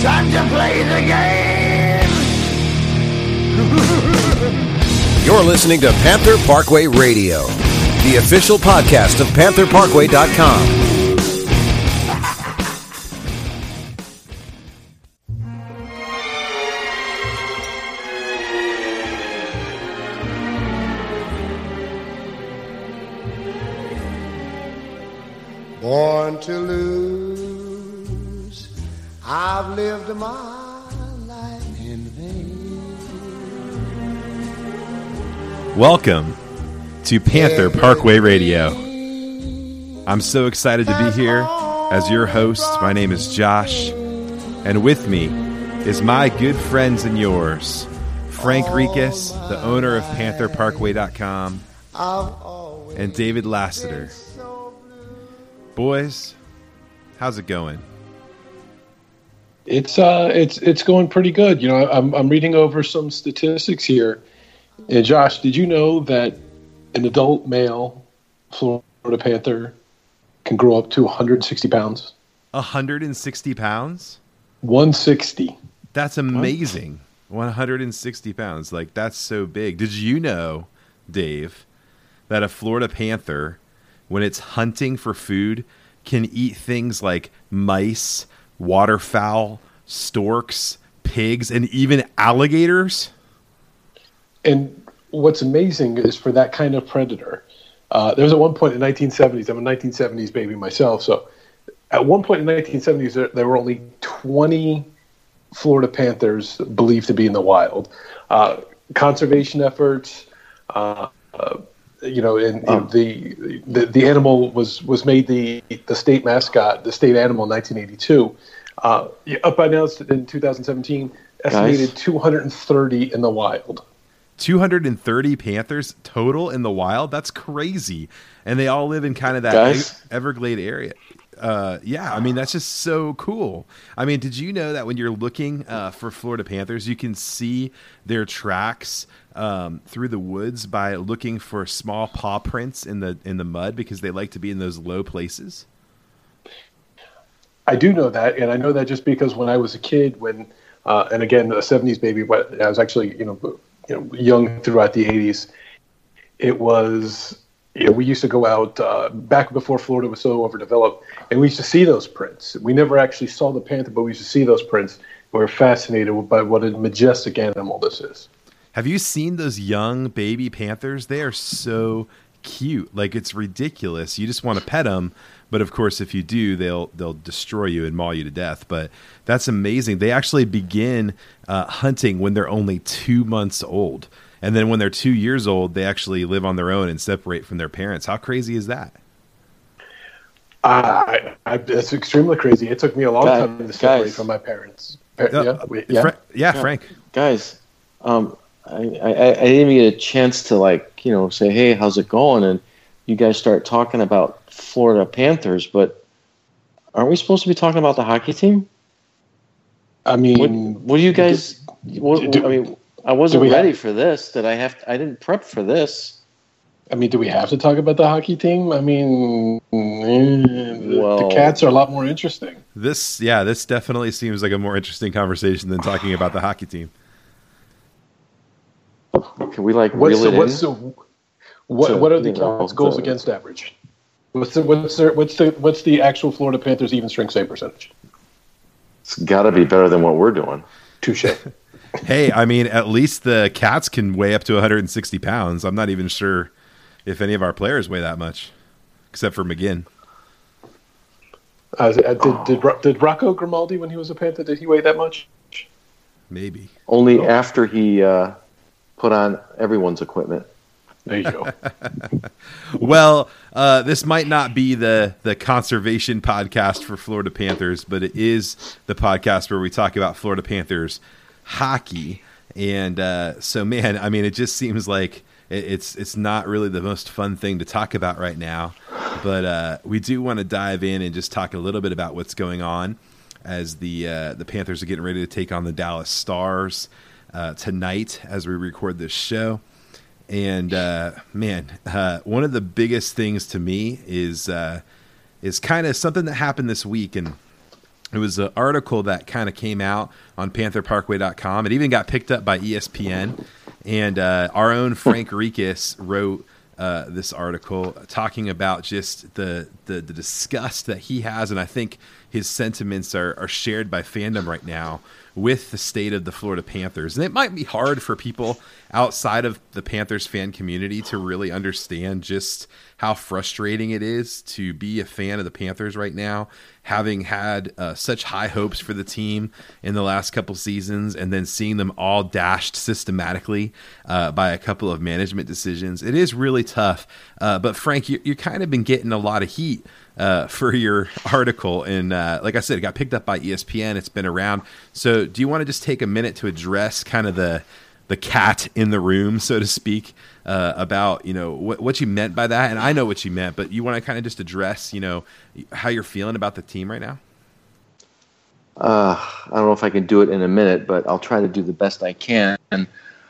Time to play the game! You're listening to Panther Parkway Radio, the official podcast of PantherParkway.com. Born to lose, I've lived my life in vain. Welcome to Panther Parkway Radio. I'm so excited to be here as your host. My name is Josh, and with me is my good friends and yours, Frank Rekas, the owner of PantherParkway.com, and David Lassiter. Boys, how's it going? It's going pretty good. You know, I'm reading over some statistics here. And Josh, did you know that an adult male Florida Panther can grow up to 160 pounds? 160 pounds? 160. That's amazing. 160 pounds. Like, that's so big. Did you know, Dave, that a Florida Panther, when it's hunting for food, can eat things like mice, waterfowl, storks, pigs, and even alligators? And what's amazing is for that kind of predator, there was at one point in the 1970s, I'm a 1970s baby myself, so at one point in the 1970s, there were only 20 Florida Panthers believed to be in the wild. Conservation efforts, the animal was made the state mascot, the state animal in 1982. Up by now, in 2017, estimated 230 in the wild. 230 panthers total in the wild? That's crazy. And they all live in kind of that Everglade area. Yeah, I mean, that's just so cool. I mean, did you know that when you're looking for Florida Panthers, you can see their tracks through the woods by looking for small paw prints in the mud, because they like to be in those low places? I do know that, and I know that just because when I was a kid, and again, a 70s baby, but I was actually young throughout the 80s, it was... Yeah, we used to go out back before Florida was so overdeveloped, and we used to see those prints. We never actually saw the panther, but we used to see those prints. We were fascinated by what a majestic animal this is. Have you seen those young baby panthers? They are so cute. Like, it's ridiculous. You just want to pet them, but of course, if you do, they'll destroy you and maul you to death. But that's amazing. They actually begin hunting when they're only 2 months old. And then when they're 2 years old, they actually live on their own and separate from their parents. How crazy is that? That's extremely crazy. It took me a long time to separate from my parents. Frank. Guys, I didn't even get a chance to say, hey, how's it going? And you guys start talking about Florida Panthers, but aren't we supposed to be talking about the hockey team? I mean, what do you guys? I wasn't ready for this. I didn't prep for this. I mean, do we have to talk about the hockey team? I mean, the Cats are a lot more interesting. This definitely seems like a more interesting conversation than talking about the hockey team. Can we what are the Cats' goals against average? What's the actual Florida Panthers even strength save percentage? It's got to be better than what we're doing. Touche. Hey, I mean, at least the Cats can weigh up to 160 pounds. I'm not even sure if any of our players weigh that much, except for McGinn. Did Rocco Grimaldi, when he was a Panther, did he weigh that much? Maybe. Only after he put on everyone's equipment. There you go. Well, this might not be the conservation podcast for Florida Panthers, but it is the podcast where we talk about Florida Panthers hockey, and it just seems like it's not really the most fun thing to talk about right now, but we do want to dive in and just talk a little bit about what's going on as the Panthers are getting ready to take on the Dallas Stars tonight as we record this show. And one of the biggest things to me is kind of something that happened this week, and It was an article that kind of came out on PantherParkway.com. It even got picked up by ESPN. And our own Frank Rekas wrote this article talking about just the disgust that he has. And I think his sentiments are shared by fandom right now with the state of the Florida Panthers. And it might be hard for people outside of the Panthers fan community to really understand just how frustrating it is to be a fan of the Panthers right now, having had such high hopes for the team in the last couple seasons and then seeing them all dashed systematically by a couple of management decisions. It is really tough. But Frank, you've kind of been getting a lot of heat for your article. And like I said, it got picked up by ESPN. It's been around. So do you want to just take a minute to address kind of the cat in the room, so to speak, about, you know, what you meant by that? And I know what you meant, but you want to kind of just address, you know, how you're feeling about the team right now? I don't know if I can do it in a minute, but I'll try to do the best I can. And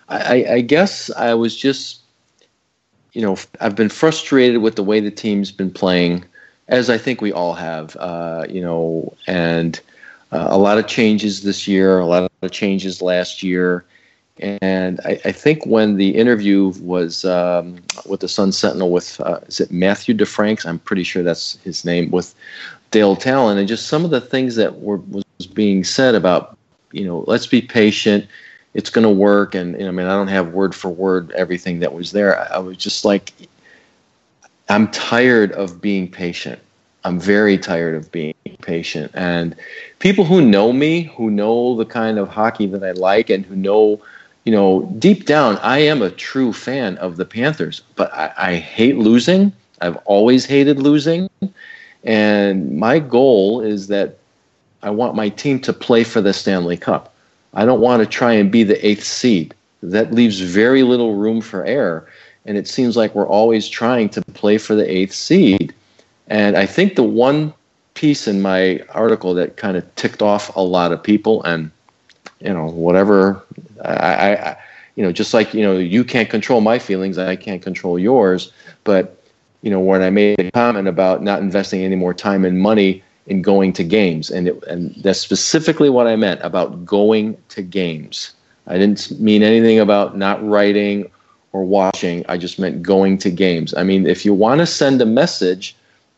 I guess I was just, you know, I've been frustrated with the way the team's been playing, as I think we all have, you know, and a lot of changes this year, a lot of changes last year. And I think when the interview was with the Sun Sentinel with, is it Matthew DeFranks? I'm pretty sure that's his name, with Dale Tallon. And just some of the things that was being said about, you know, let's be patient. It's going to work. And, I mean, I don't have word for word everything that was there. I was just like, I'm tired of being patient. I'm very tired of being patient. And people who know me, who know the kind of hockey that I like and who know, you know, deep down, I am a true fan of the Panthers, but I hate losing. I've always hated losing. And my goal is that I want my team to play for the Stanley Cup. I don't want to try and be the eighth seed. That leaves very little room for error. And it seems like we're always trying to play for the eighth seed. And I think the one piece in my article that kind of ticked off a lot of people and, you know, whatever, I you know, just like, you know, you can't control my feelings, I can't control yours. But, you know, when I made a comment about not investing any more time and money in going to games, and that's specifically what I meant about going to games. I didn't mean anything about not writing or watching. I just meant going to games. I mean, if you want to send a message,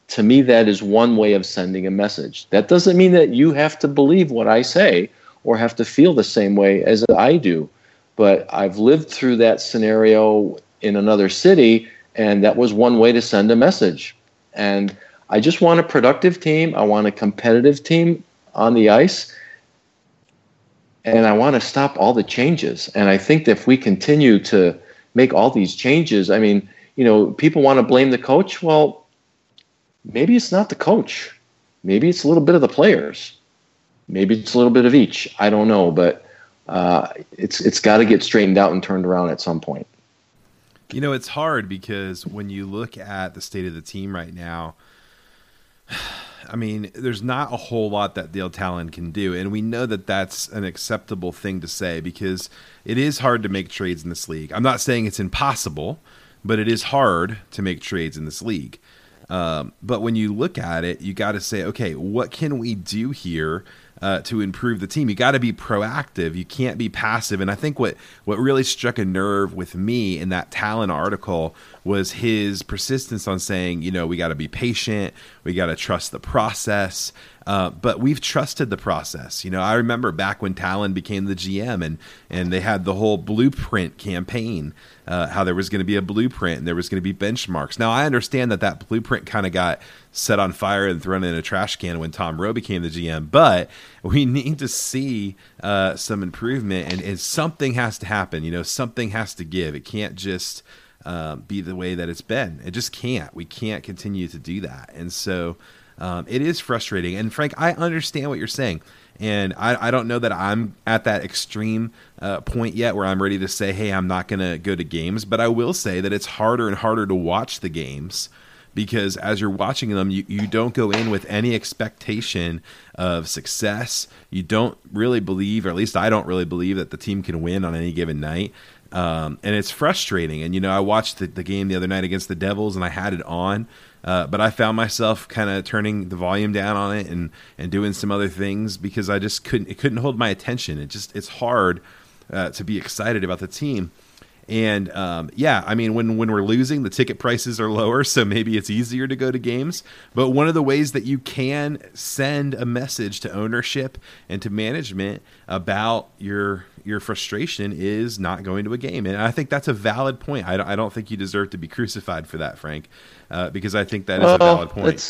to me, that is one way of sending a message. That doesn't mean that you have to believe what I say or have to feel the same way as I do. But I've lived through that scenario in another city, and that was one way to send a message. And I just want a productive team. I want a competitive team on the ice. And I want to stop all the changes. And I think that if we continue to make all these changes, I mean, you know, people want to blame the coach. Well, maybe it's not the coach. Maybe it's a little bit of the players. Maybe it's a little bit of each. I don't know, but it's got to get straightened out and turned around at some point. You know, it's hard because when you look at the state of the team right now, I mean, there's not a whole lot that Dale Tallon can do. And we know that that's an acceptable thing to say because it is hard to make trades in this league. I'm not saying it's impossible, but it is hard to make trades in this league. But when you look at it, you got to say, okay, what can we do here to improve the team? You got to be proactive. You can't be passive. And I think what really struck a nerve with me in that Tallon article was his persistence on saying, you know, we got to be patient. We got to trust the process. But we've trusted the process. You know, I remember back when Tallon became the GM and they had the whole blueprint campaign, how there was going to be a blueprint and there was going to be benchmarks. Now, I understand that blueprint kind of got set on fire and thrown in a trash can when Tom Rowe became the GM, but we need to see some improvement and something has to happen. You know, something has to give. It can't just be the way that it's been. It just can't. We can't continue to do that. And so it is frustrating. And Frank, I understand what you're saying. And I don't know that I'm at that extreme point yet where I'm ready to say, hey, I'm not going to go to games. But I will say that it's harder and harder to watch the games because as you're watching them, you don't go in with any expectation of success. You don't really believe, or at least I don't really believe, that the team can win on any given night. And it's frustrating. And, you know, I watched the game the other night against the Devils, and I had it on. But I found myself kind of turning the volume down on it and doing some other things because I just couldn't hold my attention. It's hard to be excited about the team. And I mean, when we're losing, the ticket prices are lower, so maybe it's easier to go to games. But one of the ways that you can send a message to ownership and to management about your frustration is not going to a game. And I think that's a valid point. I don't think you deserve to be crucified for that, Frank, because I think that is a valid point.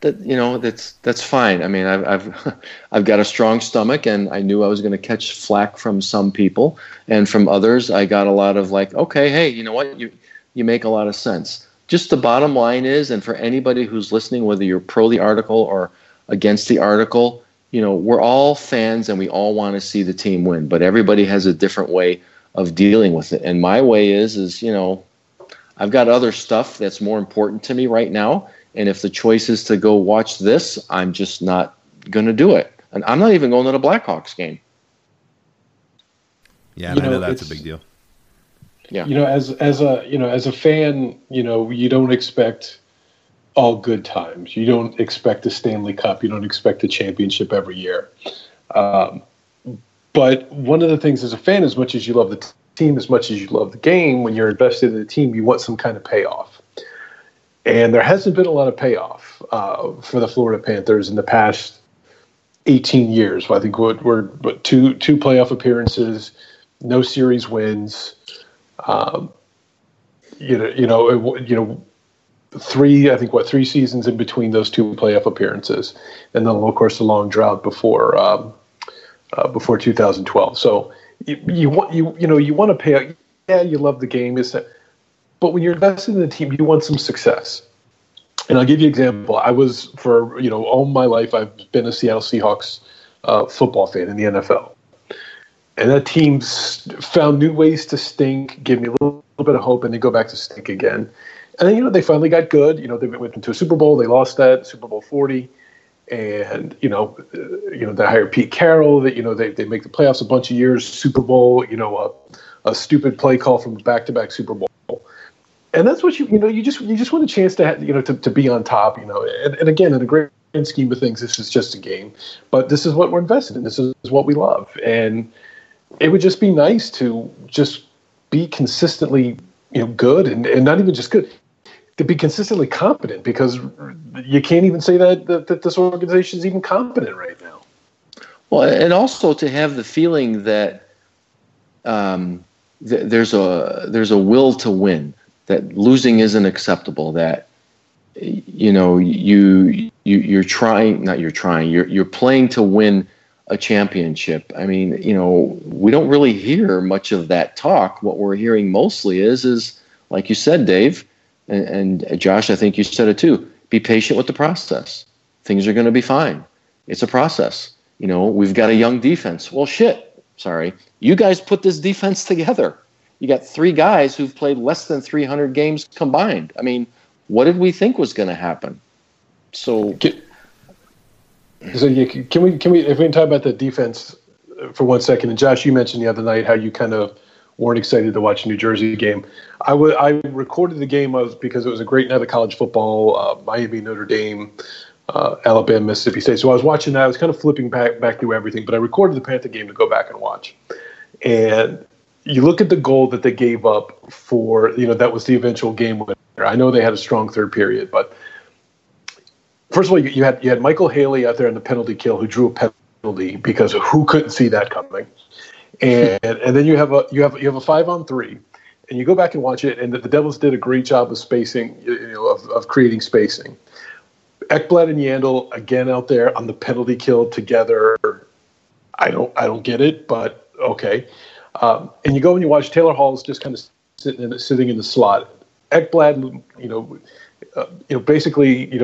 That's fine. I mean, I've got a strong stomach, and I knew I was going to catch flack from some people, and from others I got a lot of like, okay, hey, you know what? You make a lot of sense. Just the bottom line is, and for anybody who's listening, whether you're pro the article or against the article, you know, we're all fans and we all want to see the team win, but everybody has a different way of dealing with it. And my way is, you know, I've got other stuff that's more important to me right now. And if the choice is to go watch this, I'm just not going to do it. And I'm not even going to the Blackhawks game. Yeah, and I know that's a big deal. Yeah. You know, as a fan, you know, you don't expect all good times. You don't expect a Stanley Cup. You don't expect a championship every year. But one of the things as a fan, as much as you love the team, as much as you love the game, when you're invested in the team, you want some kind of payoff. And there hasn't been a lot of payoff for the Florida Panthers in the past 18 years. I think we're two playoff appearances, no series wins. Three seasons in between those two playoff appearances, and then of course the long drought before 2012. So you want to pay out. Yeah, you love the game, but when you're invested in the team, you want some success. And I'll give you an example. I was all my life I've been a Seattle Seahawks football fan in the NFL, and that team's found new ways to stink, give me a little bit of hope, and they go back to stink again. And then, they finally got good. They went into a Super Bowl. They lost that, Super Bowl 40. And, they hire Pete Carroll. That they make the playoffs a bunch of years, Super Bowl, a stupid play call from back-to-back Super Bowl. And that's what you just want a chance to have, to be on top, And again, in the grand scheme of things, this is just a game. But this is what we're invested in. This is what we love. And it would just be nice to just be consistently good and not even just good, to be consistently competent, because you can't even say that this organization is even competent right now. Well, and also to have the feeling that there's a will to win, that losing isn't acceptable, that you're playing to win a championship. I mean, we don't really hear much of that talk. What we're hearing mostly is like you said, Dave, and Josh, I think you said it too, be patient with the process. Things are going to be fine. It's a process. We've got a young defense. Well, shit, sorry. You guys put this defense together. You got three guys who've played less than 300 games combined. I mean, what did we think was going to happen? So can we, if we can talk about the defense for one second, and Josh, you mentioned the other night how you kind of weren't excited to watch a New Jersey game. I recorded the game because it was a great night of college football, Miami, Notre Dame, Alabama, Mississippi State. So I was watching that. I was kind of flipping back through everything, but I recorded the Panther game to go back and watch. And you look at the goal that they gave up for, that was the eventual game winner. I know they had a strong third period, but first of all, you had Michael Haley out there on the penalty kill, who drew a penalty because who couldn't see that coming, and then you have a 5-on-3, and you go back and watch it, and the Devils did a great job of spacing, of creating spacing. Ekblad and Yandel again out there on the penalty kill together. I don't get it, but okay. And you go and you watch Taylor Hall's just kind of sitting in the slot. Ekblad,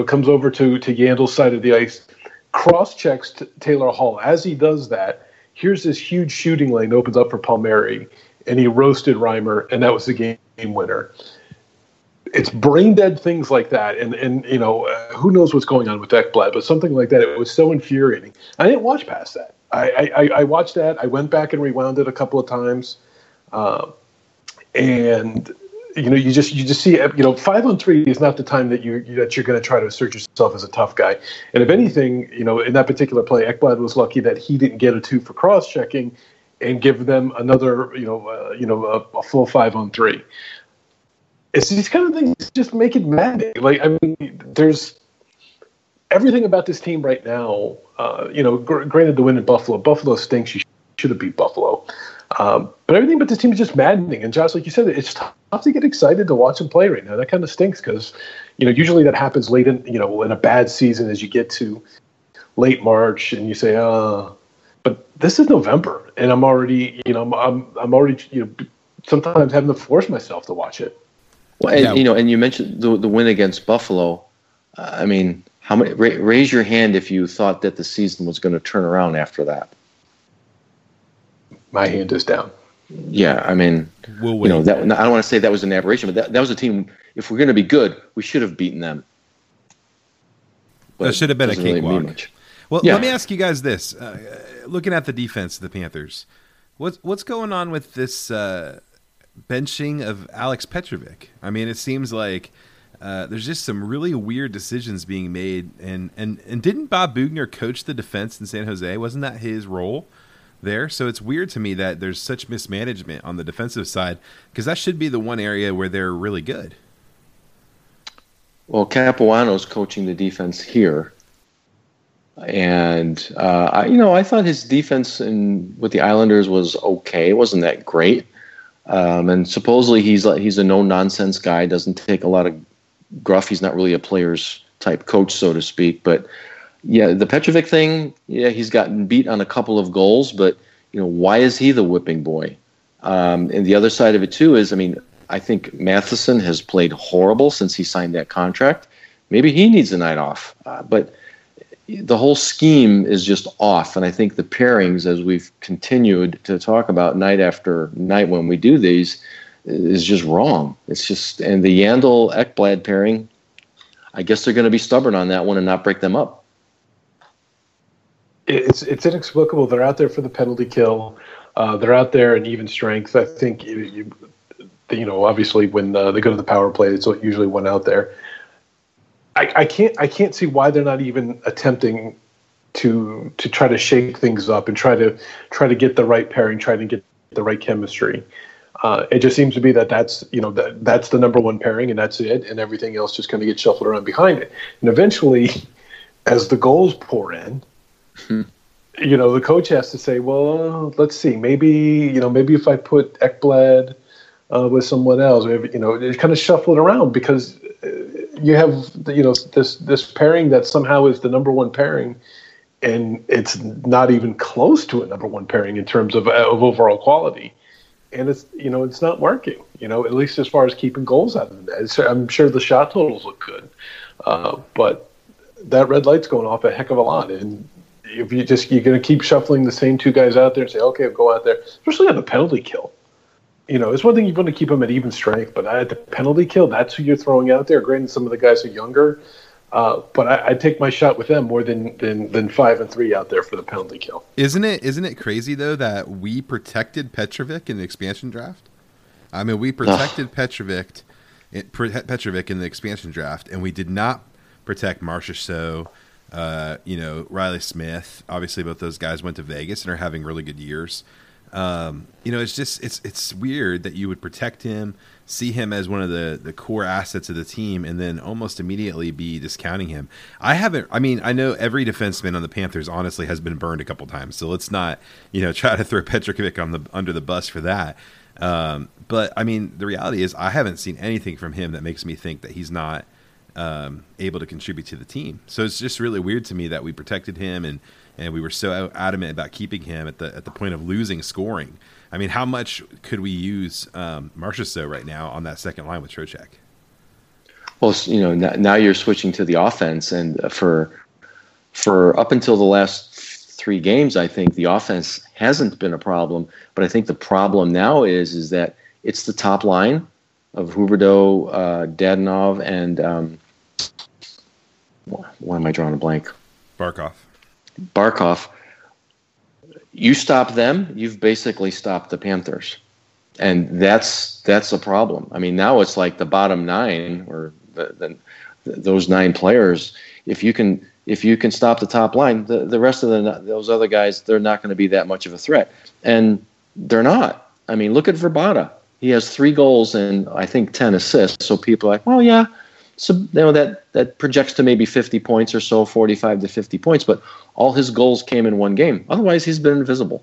comes over to Yandel's side of the ice, cross-checks Taylor Hall. As he does that, here's this huge shooting lane opens up for Palmieri, and he roasted Reimer, and that was the game winner. It's brain-dead things like that, and who knows what's going on with Ekblad, but something like that, it was so infuriating. I didn't watch past that. I watched that. I went back and rewound it a couple of times. And you just see, 5-on-3 is not the time that you're going to try to assert yourself as a tough guy. And if anything, in that particular play, Ekblad was lucky that he didn't get a 2 for cross-checking and give them another, a full 5-on-3. It's these kind of things just make it maddening. There's everything about this team right now. Granted, the win in Buffalo stinks. You should have beat Buffalo. But everything but this team is just maddening. And Josh, like you said, it's tough to get excited to watch them play right now. That kind of stinks because, usually that happens late in, in a bad season as you get to late March and you say, but this is November and I'm already, I'm already, sometimes having to force myself to watch it. Well, and, and you mentioned the win against Buffalo. I mean, how many, raise your hand if you thought that the season was going to turn around after that. My hand is down. Yeah, I mean, I don't want to say that was an aberration, but that was a team. If we're going to be good, we should have beaten them. But that should have been a cakewalk. Really well, yeah. Let me ask you guys this: looking at the defense of the Panthers, what's going on with this benching of Alex Petrovic? I mean, it seems like there's just some really weird decisions being made. And didn't Bob Bugner coach the defense in San Jose? Wasn't that his role there? So it's weird to me that there's such mismanagement on the defensive side, because that should be the one area where they're really good. Well, Capuano's coaching the defense here, and I thought his defense with the Islanders was okay. It wasn't that great, and supposedly he's a no-nonsense guy. Doesn't take a lot of gruff. He's not really a players type coach, so to speak, but. Yeah, the Petrovic thing, he's gotten beat on a couple of goals, but, why is he the whipping boy? And the other side of it, too, is, I think Matheson has played horrible since he signed that contract. Maybe he needs a night off. But the whole scheme is just off, and I think the pairings, as we've continued to talk about night after night when we do these, is just wrong. It's just, and the Yandel-Ekblad pairing, I guess they're going to be stubborn on that one and not break them up. It's inexplicable. They're out there for the penalty kill. They're out there in even strength. I think, obviously when they go to the power play, it's usually one out there. I can't see why they're not even attempting to try to shake things up and try to get the right pairing, try to get the right chemistry. It just seems to be that's the number one pairing and that's it, and everything else just kind of gets shuffled around behind it. And eventually, as the goals pour in. The coach has to say, well, let's see, maybe if I put Ekblad with someone else, it kind of shuffle it around because you have, this pairing that somehow is the number one pairing and it's not even close to a number one pairing in terms of overall quality. And it's, it's not working, at least as far as keeping goals out of the net. So I'm sure the shot totals look good, but that red light's going off a heck of a lot. And, if you're going to keep shuffling the same two guys out there and say, okay, go out there, especially on the penalty kill. It's one thing you want to keep them at even strength, but at the penalty kill, that's who you're throwing out there. Granted, some of the guys are younger, but I'd take my shot with them more than 5-3 out there for the penalty kill. Isn't it crazy though that we protected Petrovic in the expansion draft? I mean, we protected Petrovic in the expansion draft, and we did not protect Marchessault. Riley Smith, obviously both those guys went to Vegas and are having really good years. It's just, it's weird that you would protect him, see him as one of the core assets of the team, and then almost immediately be discounting him. I know every defenseman on the Panthers honestly has been burned a couple times, so let's not, try to throw Petrovic under the bus for that. But the reality is I haven't seen anything from him that makes me think that he's not, able to contribute to the team. So it's just really weird to me that we protected him and we were so adamant about keeping him at the point of losing scoring. How much could we use Marchessault right now on that second line with Trocheck? Well, now you're switching to the offense, and for up until the last 3 games, I think the offense hasn't been a problem, but I think the problem now is that it's the top line of Huberdeau, Dadanov, and why am I drawing a blank? Barkov. You stop them, you've basically stopped the Panthers. And that's a problem. I mean, now it's like the bottom nine or those nine players. If you can stop the top line, the rest of those other guys, they're not going to be that much of a threat, and they're not. I mean, look at Vrbata. He has 3 goals and I think 10 assists. So people are like, well, yeah, so that projects to maybe 50 points or so, 45 to 50 points. But all his goals came in one game. Otherwise, he's been invisible,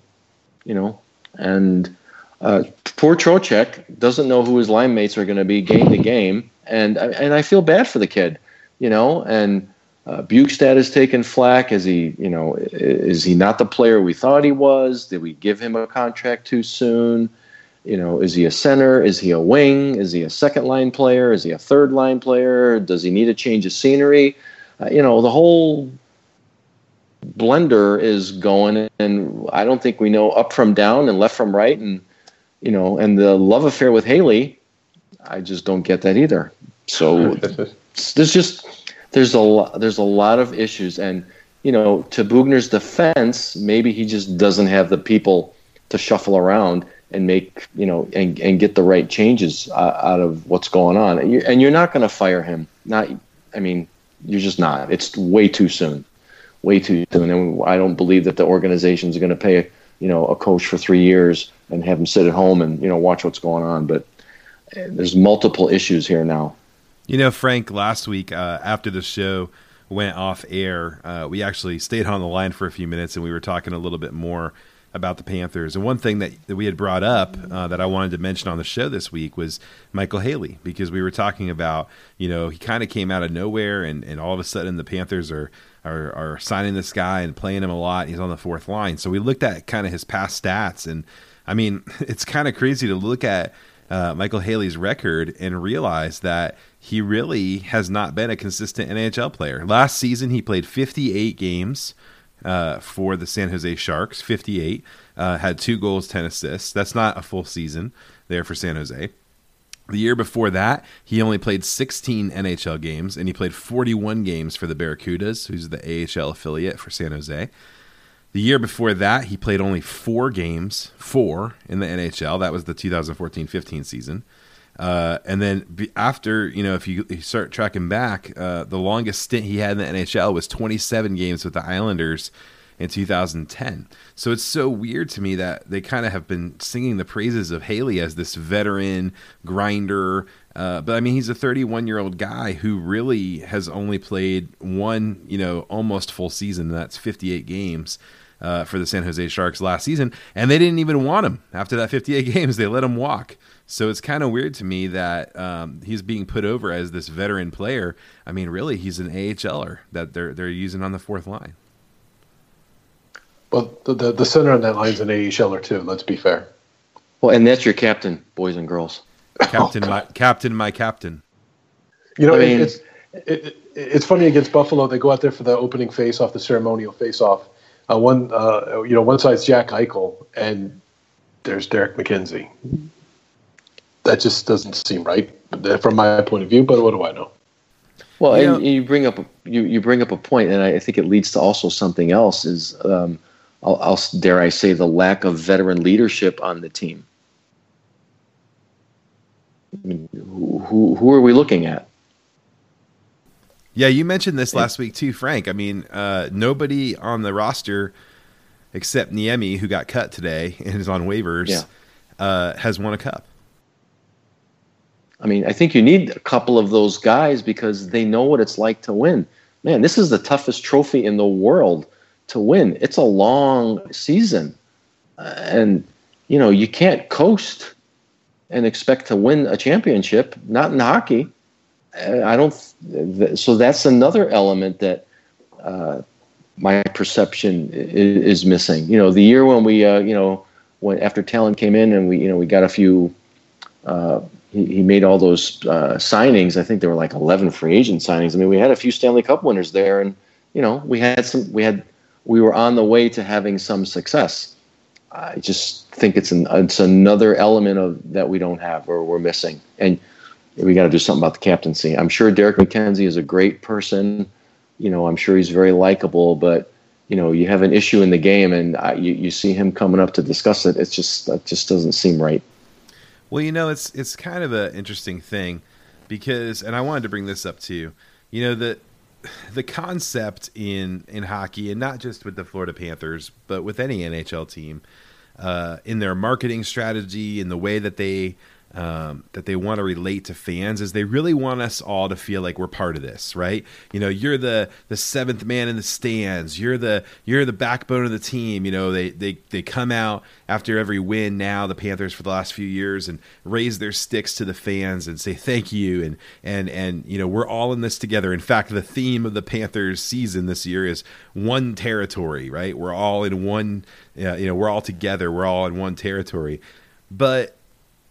and. Poor Trocheck doesn't know who his line mates are going to be game to game, and I feel bad for the kid, And Bukestad has taken flack. Is he not the player we thought he was? Did we give him a contract too soon? Is he a center? Is he a wing? Is he a second line player? Is he a third line player? Does he need a change of scenery? The whole blender is going, and I don't think we know up from down and left from right, and. And the love affair with Haley, I just don't get that either. So there's a lot of issues, and to Bugner's defense, maybe he just doesn't have the people to shuffle around and make and get the right changes out of what's going on. And you're not going to fire him. You're just not. It's way too soon, and I don't believe that the organization's going to pay a coach for 3 years and have him sit at home and, watch what's going on. But there's multiple issues here now. Frank, last week after the show went off air, we actually stayed on the line for a few minutes and we were talking a little bit more about the Panthers. And one thing that we had brought up that I wanted to mention on the show this week was Michael Haley, because we were talking about, he kind of came out of nowhere and all of a sudden the Panthers are signing this guy and playing him a lot. He's on the fourth line. So we looked at kind of his past stats, and it's kind of crazy to look at Michael Haley's record and realize that he really has not been a consistent NHL player. Last season, he played 58 games for the San Jose Sharks, 58, had 2 goals, 10 assists. That's not a full season there for San Jose. The year before that, he only played 16 NHL games, and he played 41 games for the Barracudas, who's the AHL affiliate for San Jose. The year before that, he played only 4 games, 4 in the NHL. That was the 2014-15 season. And then after, if you start tracking back, the longest stint he had in the NHL was 27 games with the Islanders in 2010. So it's so weird to me that they kind of have been singing the praises of Haley as this veteran grinder. But he's a 31-year-old guy who really has only played one, almost full season. And that's 58 games for the San Jose Sharks last season. And they didn't even want him after that 58 games. They let him walk. So it's kind of weird to me that he's being put over as this veteran player. Really, he's an AHLer that they're using on the fourth line. Well, the center on that line's an AHLer too. Let's be fair. Well, and that's your captain, boys and girls. Captain, my captain. It's funny against Buffalo. They go out there for the opening face-off, the ceremonial face-off. One side's Jack Eichel, and there's Derek McKenzie. That just doesn't seem right from my point of view. But what do I know? Well, and you bring up a point, and I think it leads to also something else is. I'll dare I say the lack of veteran leadership on the team. Who are we looking at? Yeah, you mentioned this last week too, Frank. Nobody on the roster except Niemi, who got cut today and is on waivers, has won a cup. I think you need a couple of those guys because they know what it's like to win. Man, this is the toughest trophy in the world to win. It's a long season, and you can't coast and expect to win a championship. Not in hockey. I don't. So that's another element that my perception is missing. The year when we, when after Tallon came in and we, we got a few. He made all those signings. I think there were like 11 free agent signings. We had a few Stanley Cup winners there, and we were on the way to having some success. I just think it's another element that we don't have or we're missing. And we got to do something about the captaincy. I'm sure Derek McKenzie is a great person. I'm sure he's very likable, but you have an issue in the game and you see him coming up to discuss it. It just doesn't seem right. Well, you know, it's kind of an interesting thing because, and I wanted to bring this up to you, you know, the concept in hockey, and not just with the Florida Panthers, but with any NHL team, in their marketing strategy, in the way that they want to relate to fans, is they really want us all to feel like we're part of this, right? You know, you're the seventh man in the stands. You're the backbone of the team. You know, they come out after every win now, the Panthers for the last few years, and raise their sticks to the fans and say thank you, and you know, we're all in this together. In fact, the theme of the Panthers season this year is one territory, right? We're all in one, you know, we're all together. We're all in one territory. But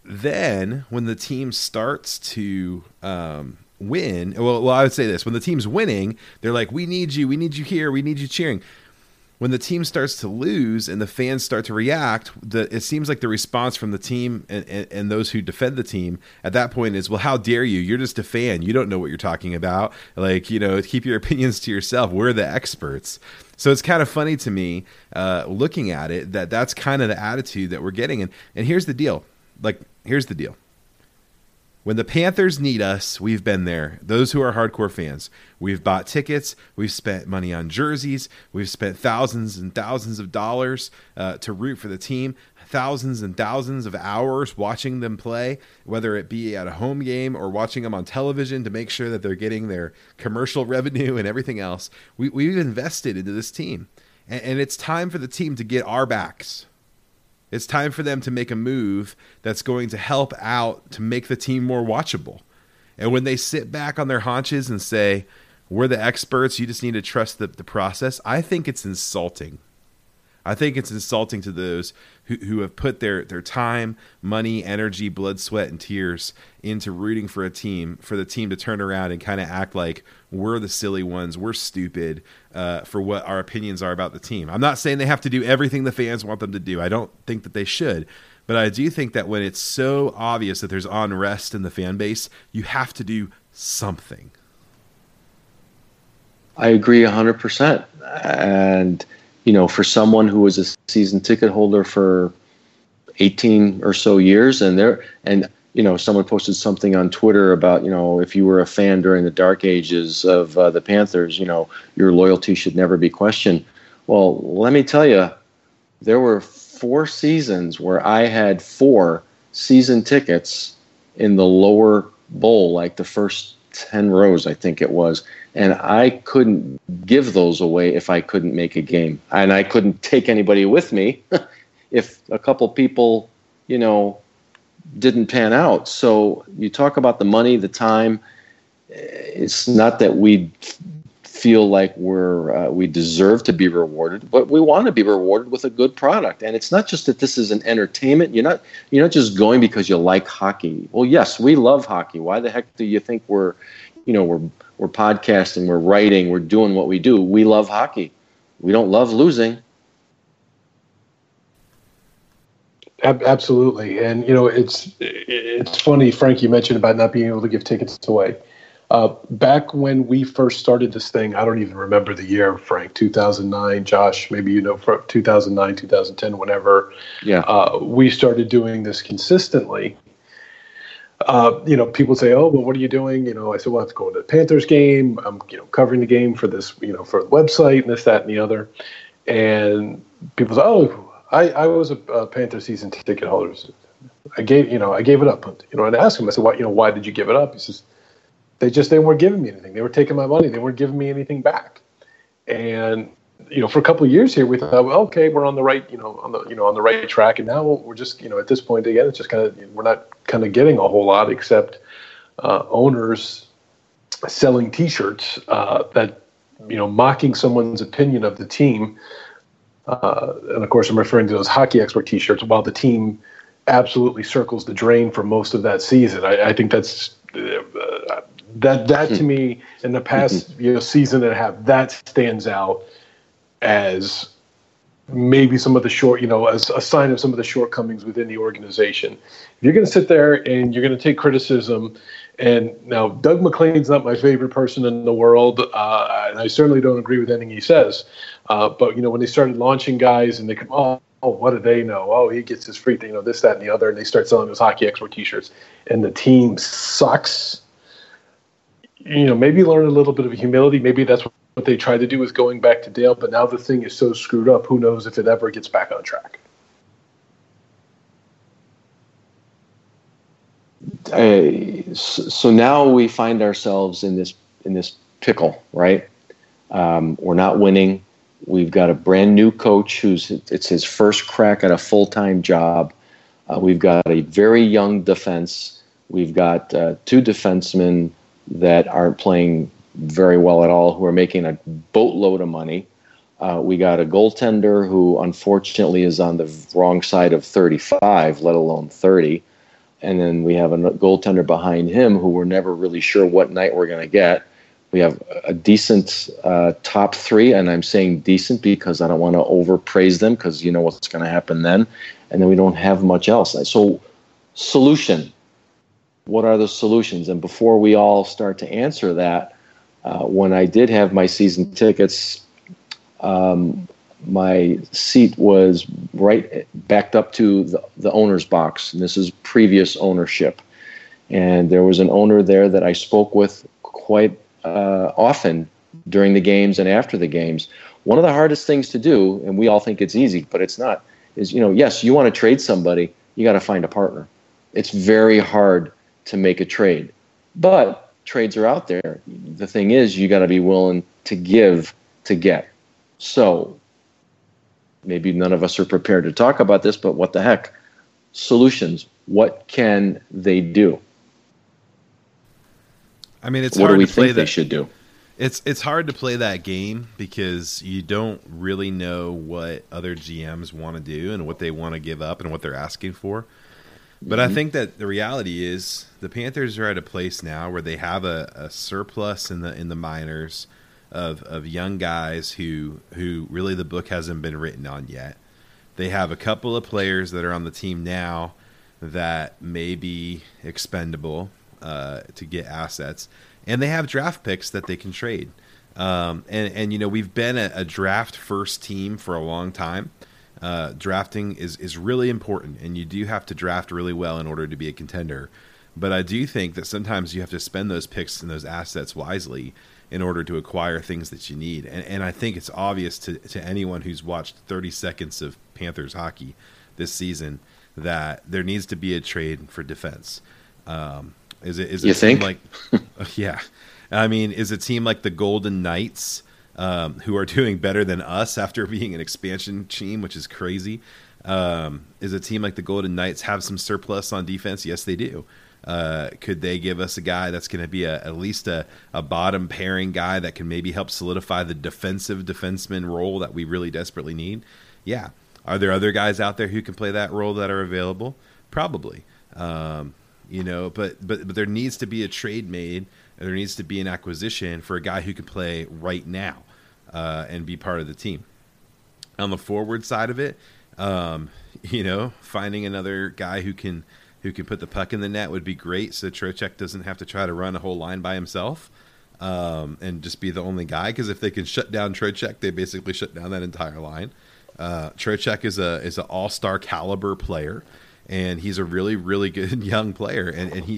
then when the team starts to win, well, I would say this. When the team's winning, they're like, we need you here, we need you cheering. When the team starts to lose and the fans start to react, it seems like the response from the team and those who defend the team at that point is, well, how dare you? You're just a fan. You don't know what you're talking about. Like, you know, keep your opinions to yourself. We're the experts. So it's kind of funny to me, looking at it, that's kind of the attitude that we're getting. And here's the deal. Like, here's the deal. When the Panthers need us, we've been there. Those who are hardcore fans, we've bought tickets, we've spent money on jerseys, we've spent thousands and thousands of dollars to root for the team, thousands and thousands of hours watching them play, whether it be at a home game or watching them on television to make sure that they're getting their commercial revenue and everything else. We've invested into this team, and it's time for the team to get our backs. It's time for them to make a move that's going to help out to make the team more watchable. And when they sit back on their haunches and say, we're the experts, you just need to trust the process, I think it's insulting. I think it's insulting to those who have put their time, money, energy, blood, sweat, and tears into rooting for a team, for the team to turn around and kind of act like we're the silly ones, we're stupid for what our opinions are about the team. I'm not saying they have to do everything the fans want them to do. I don't think that they should. But I do think that when it's so obvious that there's unrest in the fan base, you have to do something. I agree 100%. And you know, for someone who was a season ticket holder for 18 or so years, and you know, someone posted something on Twitter about, you know, if you were a fan during the dark ages of the Panthers, you know, your loyalty should never be questioned. Well, let me tell you, there were 4 seasons where I had 4 season tickets in the lower bowl, like the first 10 rows, I think it was. And I couldn't give those away if I couldn't make a game. And I couldn't take anybody with me if a couple people, you know, didn't pan out. So you talk about the money, the time. It's not that we feel like we deserve to be rewarded, but we want to be rewarded with a good product. And it's not just that this is an entertainment. You're not just going because you like hockey. Well, yes, we love hockey. Why the heck do you think we're podcasting, we're writing, we're doing what we do? We love hockey. We don't love losing. Absolutely. And, you know, it's funny, Frank, you mentioned about not being able to give tickets away. Back when we first started this thing, I don't even remember the year, Frank, 2009, Josh, maybe, you know, 2009, 2010, whenever we started doing this consistently. You know, people say, "Oh, well, what are you doing?" You know, I said, "Well, I have to go to the Panthers game. I'm, you know, covering the game for this, you know, for the website and this, that, and the other." And people say, "Oh, I was a Panthers season ticket holder. I gave it up." You know, and I asked him, I said, "Why? You know, why did you give it up?" He says, "They weren't giving me anything. They were taking my money. They weren't giving me anything back." And you know, for a couple of years here, we thought, "Well, okay, we're on the right, you know, on the right track." And now we're just, you know, at this point again, it's just kind of, we're not kind of getting a whole lot except owners selling T-shirts that, you know, mocking someone's opinion of the team. And of course, I'm referring to those hockey expert T-shirts. While the team absolutely circles the drain for most of that season, I think that's that to me in the past you know, season and a half, that stands out as maybe some of the as a sign of some of the shortcomings within the organization. If you're going to sit there and you're going to take criticism, and now Doug McLean's not my favorite person in the world, and I certainly don't agree with anything he says. But you know, when they started launching guys and they come, oh, oh, what do they know? Oh, he gets his free thing, you know, this, that, and the other. And they start selling those hockey expert T-shirts. And the team sucks. You know, maybe learn a little bit of humility. Maybe that's what they tried to do is going back to Dale. But now the thing is so screwed up, who knows if it ever gets back on track. So now we find ourselves in this pickle, right? We're not winning. We've got a brand new coach who's it's his first crack at a full-time job. We've got a very young defense. We've got two defensemen that aren't playing very well at all, who are making a boatload of money. We got a goaltender who unfortunately is on the wrong side of 35, let alone 30. And then we have a goaltender behind him who we're never really sure what night we're going to get. We have a decent top three, and I'm saying decent because I don't want to overpraise them because you know what's going to happen then. And then we don't have much else. So solution. What are the solutions? And before we all start to answer that, when I did have my season tickets, my seat was right backed up to the owner's box. And this is previous ownership. And there was an owner there that I spoke with quite often during the games and after the games. One of the hardest things to do, and we all think it's easy, but it's not, is, you know, yes, you want to trade somebody, you got to find a partner. It's very hard to make a trade. But trades are out there. The thing is, you got to be willing to give to get. So maybe none of us are prepared to talk about this, but what the heck? Solutions. What can they do? I mean, it's what hard do we to play think that they should do. It's hard to play that game because you don't really know what other GMs want to do and what they want to give up and what they're asking for. But I think that the reality is the Panthers are at a place now where they have a surplus in the minors of young guys who really the book hasn't been written on yet. They have a couple of players that are on the team now that may be expendable to get assets, and they have draft picks that they can trade. And you know, we've been a draft first team for a long time. Drafting is really important, and you do have to draft really well in order to be a contender. But I do think that sometimes you have to spend those picks and those assets wisely in order to acquire things that you need. And I think it's obvious to anyone who's watched 30 seconds of Panthers hockey this season that there needs to be a trade for defense. Is it you think? Like, yeah. I mean, is a team like the Golden Knights who are doing better than us after being an expansion team, which is crazy. Is a team like the Golden Knights have some surplus on defense? Yes, they do. Could they give us a guy that's going to be at least a bottom pairing guy that can maybe help solidify the defensive defenseman role that we really desperately need? Yeah. Are there other guys out there who can play that role that are available? Probably. You know, but there needs to be a trade made, and there needs to be an acquisition for a guy who can play right now. And be part of the team. On the forward side of it, you know, finding another guy who can put the puck in the net would be great, so Trocheck doesn't have to try to run a whole line by himself and just be the only guy, because if they can shut down Trocheck, they basically shut down that entire line. Trocheck is an all-star caliber player, and he's a really, really good young player,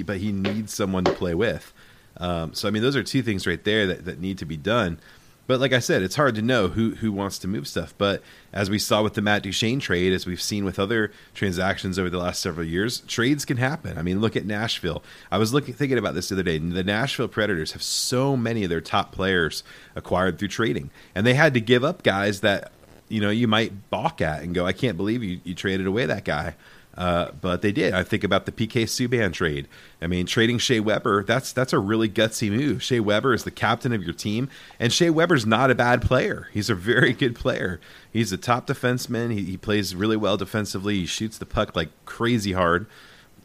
but he needs someone to play with. So, I mean, those are two things right there that need to be done. But like I said, it's hard to know who wants to move stuff. But as we saw with the Matt Duchene trade, as we've seen with other transactions over the last several years, trades can happen. I mean, look at Nashville. I was thinking about this the other day. The Nashville Predators have so many of their top players acquired through trading. And they had to give up guys that, you know, you might balk at and go, I can't believe you traded away that guy. But they did. I think about the PK Subban trade. I mean, trading Shea Weber, that's a really gutsy move. Shea Weber is the captain of your team, and Shea Weber's not a bad player. He's a very good player. He's a top defenseman. He plays really well defensively. He shoots the puck like crazy hard.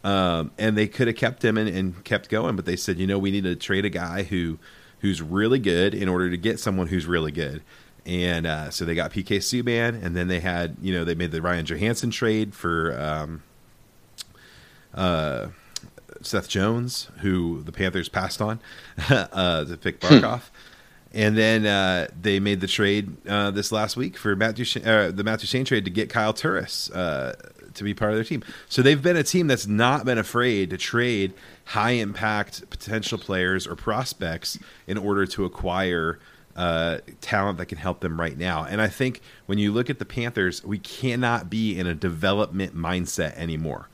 And they could have kept him and kept going, but they said, you know, we need to trade a guy who's really good in order to get someone who's really good. And so they got PK Subban, and then they had, you know, they made the Ryan Johansson trade for Seth Jones, who the Panthers passed on to pick Barkov. And then they made the trade this last week for Matt Duchene, the Matt Duchene trade, to get Kyle Turris to be part of their team. So they've been a team that's not been afraid to trade high-impact potential players or prospects in order to acquire talent that can help them right now. And I think when you look at the Panthers, we cannot be in a development mindset anymore.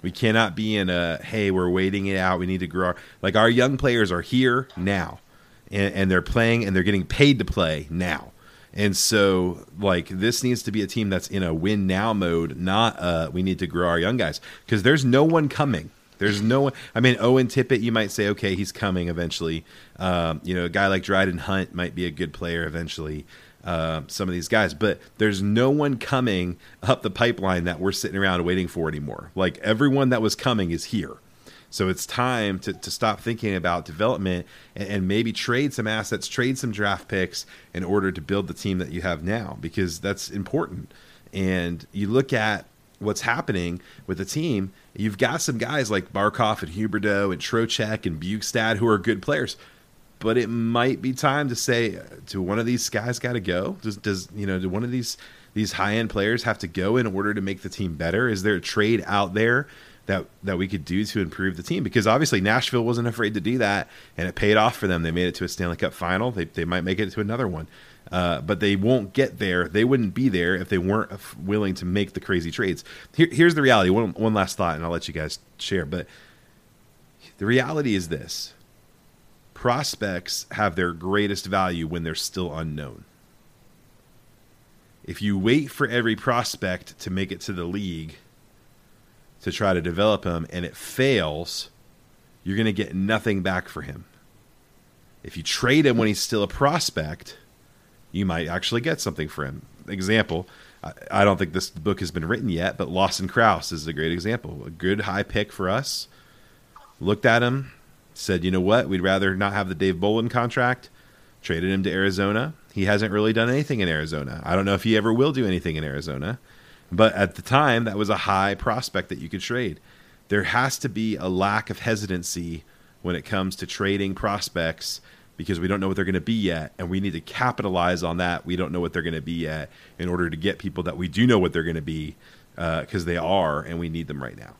We cannot be in a, hey, we're waiting it out, we need to grow. Like, our young players are here now. And they're playing, and they're getting paid to play now. And so, like, this needs to be a team that's in a win now mode, not we need to grow our young guys. Because there's no one coming. There's no one. I mean, Owen Tippett, you might say, okay, he's coming eventually. You know, a guy like Dryden Hunt might be a good player eventually. Some of these guys. But there's no one coming up the pipeline that we're sitting around waiting for anymore. Like, everyone that was coming is here. So it's time to stop thinking about development and maybe trade some assets, trade some draft picks in order to build the team that you have now, because that's important. And you look at what's happening with the team, you've got some guys like Barkov and Huberdeau and Trocheck and Bukestad who are good players. But it might be time to say, do one of these guys got to go? Do one of these high-end players have to go in order to make the team better? Is there a trade out there that we could do to improve the team? Because obviously Nashville wasn't afraid to do that, and it paid off for them. They made it to a Stanley Cup final. They might make it to another one, but they won't get there. They wouldn't be there if they weren't willing to make the crazy trades. Here's the reality. One last thought, and I'll let you guys share. But the reality is this. Prospects have their greatest value when they're still unknown. If you wait for every prospect to make it to the league to try to develop him, and it fails, you're going to get nothing back for him. If you trade him when he's still a prospect, you might actually get something for him. Example, I don't think this book has been written yet, but Lawson Cross is a great example. A good high pick for us. Looked at him, said, you know what, we'd rather not have the Dave Bolin contract. Traded him to Arizona. He hasn't really done anything in Arizona. I don't know if he ever will do anything in Arizona. But at the time, that was a high prospect that you could trade. There has to be a lack of hesitancy when it comes to trading prospects, because we don't know what they're going to be yet, and we need to capitalize on that. We don't know what they're going to be yet in order to get people that we do know what they're going to be, because they are, and we need them right now.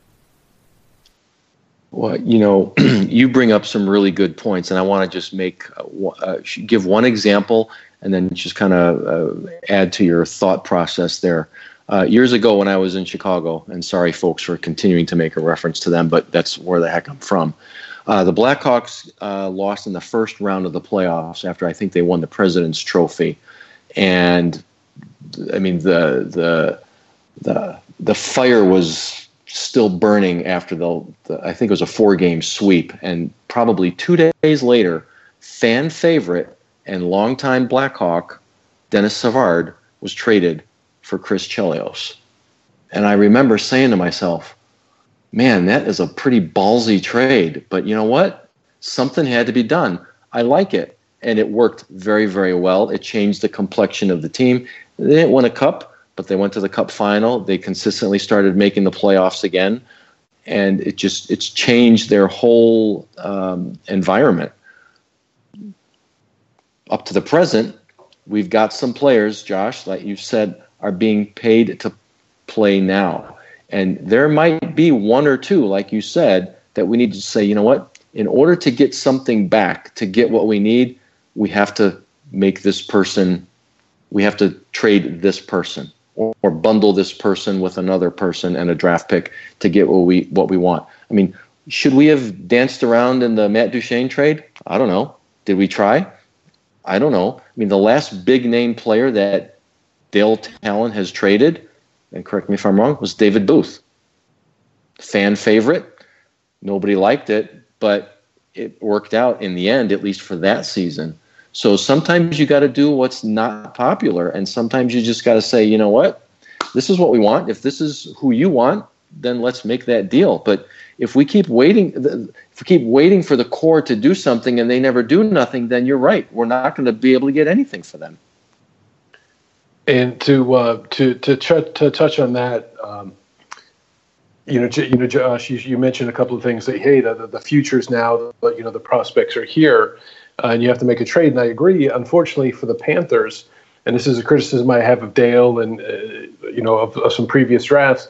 Well, you know, you bring up some really good points, and I want to just give one example and then just kind of add to your thought process there. Years ago when I was in Chicago, and sorry, folks, for continuing to make a reference to them, but that's where the heck I'm from. The Blackhawks lost in the first round of the playoffs after I think they won the President's Trophy. And, I mean, the fire was still burning after I think it was a 4-game sweep. And probably 2 days later, fan favorite and longtime Blackhawk Denis Savard was traded for Chris Chelios. And I remember saying to myself, man, that is a pretty ballsy trade. But you know what? Something had to be done. I like it. And it worked very, very well. It changed the complexion of the team. They didn't win a cup, but they went to the cup final. They consistently started making the playoffs again. And it's changed their whole environment. Up to the present, we've got some players, Josh, like you've said, are being paid to play now. And there might be one or two, like you said, that we need to say, you know what, in order to get something back, to get what we need, we have to make this person, we have to trade this person or bundle this person with another person and a draft pick to get what we want. I mean, should we have danced around in the Matt Duchene trade? I don't know. Did we try? I don't know. I mean, the last big name player that Dale Tallon has traded, and correct me if I'm wrong, was David Booth. Fan favorite. Nobody liked it, but it worked out in the end, at least for that season. So sometimes you got to do what's not popular, and sometimes you just got to say, you know what? This is what we want. If this is who you want, then let's make that deal. But if we keep waiting, for the core to do something and they never do nothing, then you're right. We're not going to be able to get anything for them. And to touch on that, Josh, you mentioned a couple of things that hey, the future's now, the prospects are here. and you have to make a trade. And I agree, unfortunately, for the Panthers, and this is a criticism I have of Dale and, of some previous drafts,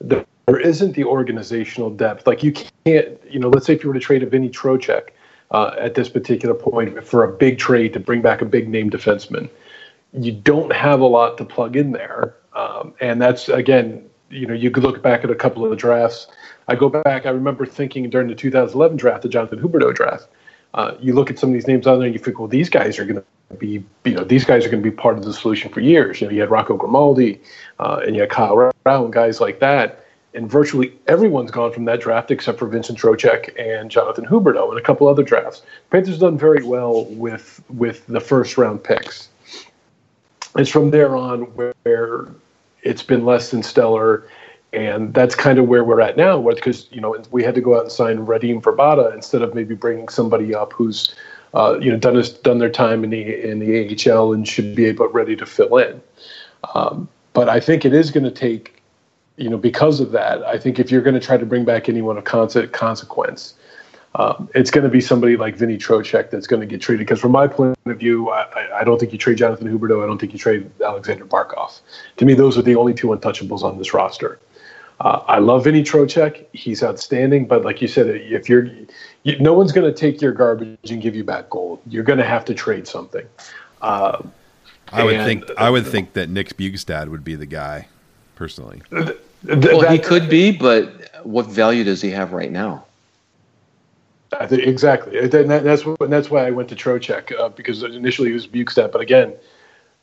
there isn't the organizational depth. Like you can't, let's say if you were to trade a Vinny Trocheck at this particular point for a big trade to bring back a big name defenseman, you don't have a lot to plug in there. And that's, again, you could look back at a couple of the drafts. I go back, I remember thinking during the 2011 draft, the Jonathan Huberdeau draft, you look at some of these names on there and you think, well, these guys are going to be, these guys are going to be part of the solution for years. You had Rocco Grimaldi and you had Kyle Rao and guys like that. And virtually everyone's gone from that draft except for Vincent Trocheck and Jonathan Huberdeau and a couple other drafts. Panthers done very well with the first round picks. It's from there on where it's been less than stellar. And that's kind of where we're at now, because we had to go out and sign Radim Vrbata instead of maybe bringing somebody up who's done their time in the AHL and should be able ready to fill in. But I think it is going to take, because of that, I think if you're going to try to bring back anyone of consequence, it's going to be somebody like Vinny Trocheck that's going to get treated. Because from my point of view, I don't think you trade Jonathan Huberdeau. I don't think you trade Alexander Barkov. To me, those are the only two untouchables on this roster. I love Vinny Trocheck. He's outstanding. But like you said, if no one's going to take your garbage and give you back gold. You're going to have to trade something. I would think that Nick Bukestad would be the guy, personally. He could be, but what value does he have right now? I think, exactly. And that's why I went to Trocheck, because initially he was Bukestad. But again,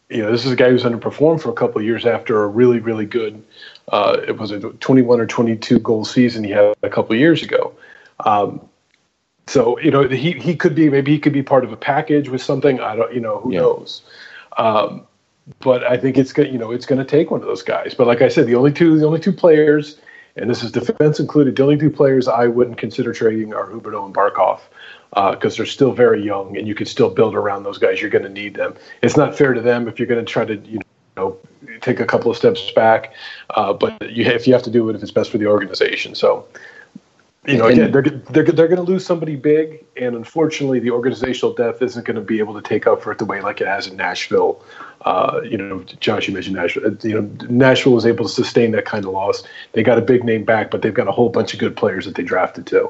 this is a guy who's underperformed for a couple of years after a really, really good, it was a 21 or 22 goal season he had a couple of years ago. So, he could be, maybe he could be part of a package with something. I don't, who knows? But I think it's going, it's going to take one of those guys. But like I said, the only two players, and this is defense included, the only two players I wouldn't consider trading are Huberdeau and Barkov, because they're still very young, and you could still build around those guys. You're going to need them. It's not fair to them if you're going to try to, take a couple of steps back. But if you have to do it, if it's best for the organization. So, again, they're going to lose somebody big, and unfortunately, the organizational depth isn't going to be able to take up for it the way like it has in Nashville. Josh, you mentioned Nashville. Nashville was able to sustain that kind of loss. They got a big name back, but they've got a whole bunch of good players that they drafted too.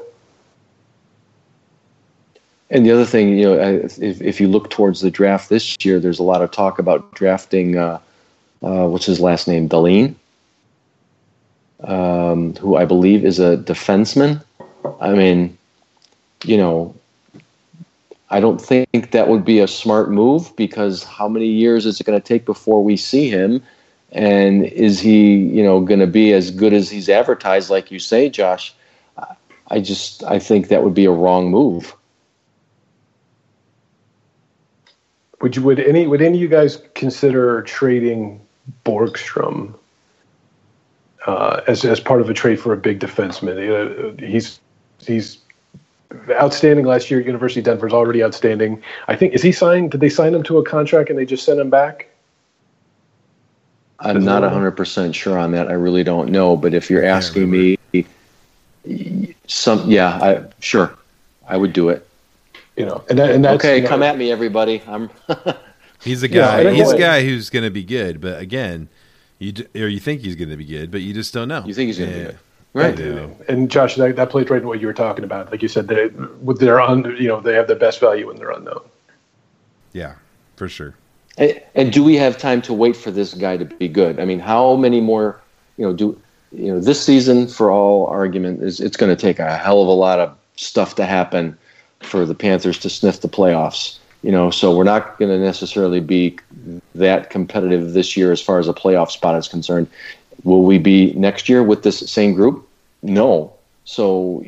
And the other thing, if you look towards the draft this year, there's a lot of talk about drafting what's his last name, Dallin, who I believe is a defenseman. I mean, I don't think that would be a smart move, because how many years is it going to take before we see him? And is he, going to be as good as he's advertised, like you say, Josh? I think that would be a wrong move. Would any of you guys consider trading Borgstrom as part of a trade for a big defenseman? He's outstanding last year. University of Denver's already outstanding. I think, is he signed? Did they sign him to a contract and they just sent him back? I'm not 100% sure on that. I really don't know. But if you're asking me, sure, I would do it. Come at me, everybody. He's a guy. He's a guy who's going to be good. But again, you think he's going to be good, but you just don't know. You think he's going to be good. Right. And Josh, that plays right into what you were talking about. Like you said, they have the best value when they're unknown. Yeah, for sure. And do we have time to wait for this guy to be good? I mean, how many more? This season, for all argument, it's going to take a hell of a lot of stuff to happen for the Panthers to sniff the playoffs. So we're not going to necessarily be that competitive this year as far as a playoff spot is concerned. Will we be next year with this same group? No. So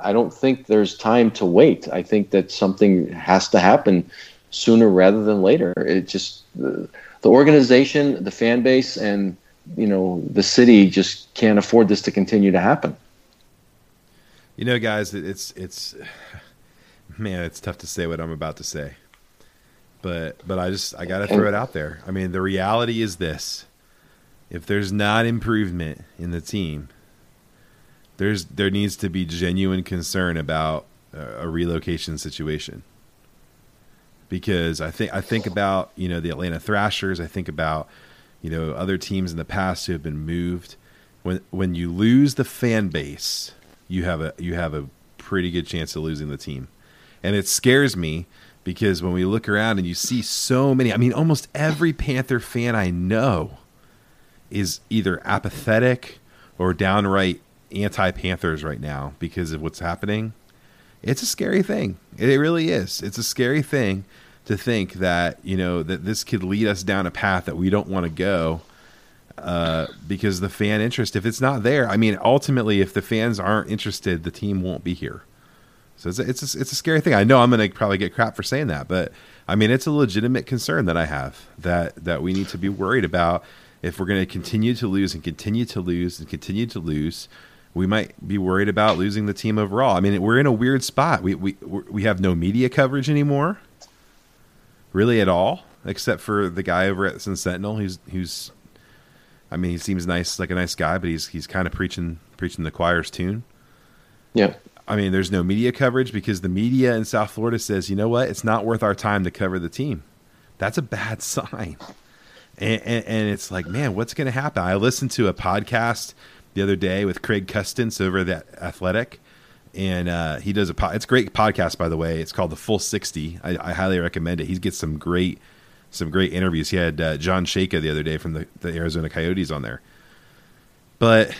I don't think there's time to wait. I think that something has to happen sooner rather than later. It just, the organization, the fan base, and the city just can't afford this to continue to happen. Guys, it's man, it's tough to say what I'm about to say, but I got to throw it out there. I mean, the reality is this. If there's not improvement in the team, there needs to be genuine concern about a relocation situation. because I think about, you know, the Atlanta Thrashers. I think about, you know, other teams in the past who have been moved. When you lose the fan base, you have a pretty good chance of losing the team. And it scares me because when we look around and you see so many, I mean, almost every Panther fan I know is either apathetic or downright anti-Panthers right now because of what's happening. It's a scary thing. It really is. It's a scary thing to think that, you know, that this could lead us down a path that we don't want to go because the fan interest, if it's not there, I mean, ultimately, if the fans aren't interested, the team won't be here. So it's a scary thing. I know I'm going to probably get crap for saying that, but I mean, it's a legitimate concern that I have that we need to be worried about. If we're going to continue to lose and continue to lose and continue to lose, we might be worried about losing the team overall. I mean, we're in a weird spot. We have no media coverage anymore, really at all, except for the guy over at Sun Sentinel who's I mean, he seems nice, like a nice guy, but he's kind of preaching the choir's tune. Yeah. I mean, there's no media coverage because the media in South Florida says, you know what, it's not worth our time to cover the team. That's a bad sign. And it's like, man, what's going to happen? I listened to a podcast the other day with Craig Custance over at Athletic, and he does it's a great podcast, by the way. It's called The Full 60. I highly recommend it. He gets some great interviews. He had John Shaka the other day from the Arizona Coyotes on there, but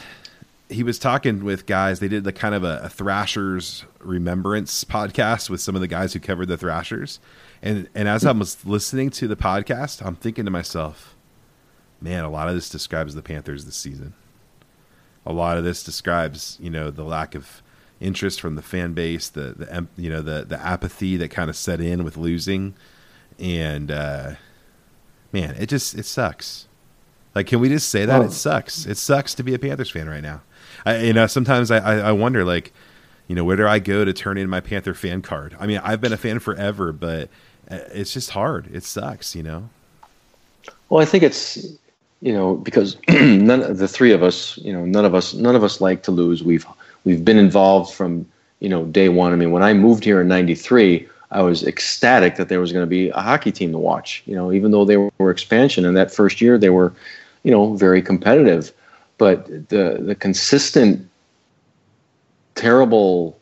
he was talking with guys. They did the kind of a Thrashers remembrance podcast with some of the guys who covered the Thrashers. And as I was listening to the podcast, I'm thinking to myself, man, a lot of this describes the Panthers this season. A lot of this describes, you know, the lack of interest from the fan base, the apathy that kind of set in with losing. And, man, it sucks. Like, can we just say that? Oh. It sucks. It sucks to be a Panthers fan right now. Sometimes I wonder, like, you know, where do I go to turn in my Panther fan card? I mean, I've been a fan forever, but it's just hard. It sucks, you know? Well, I think it's, you know, because none of us like to lose. We've been involved from, you know, day one. I mean, when I moved here in 93, I was ecstatic that there was going to be a hockey team to watch, you know, even though they were expansion. And that first year they were, you know, very competitive. But the consistent terrible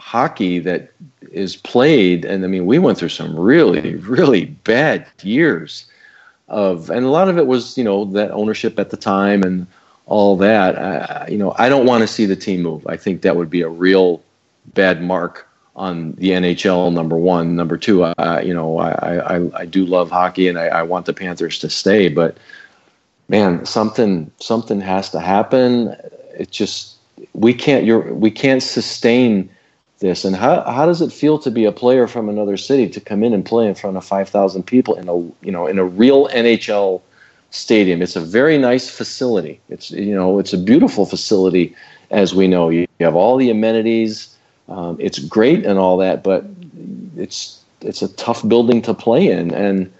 hockey that is played, and I mean, we went through some really, really bad years of, and a lot of it was, you know, that ownership at the time and all that. You know, I don't want to see the team move. I think that would be a real bad mark on the NHL, number one. Number two, you know, I do love hockey, and I want the Panthers to stay, but man, something has to happen. It just, we can't sustain this. And how does it feel to be a player from another city to come in and play in front of 5,000 people in a, you know, in a real NHL stadium? It's a very nice facility. It's, you know, it's a beautiful facility, as we know. You have all the amenities. It's great and all that, but it's a tough building to play in. And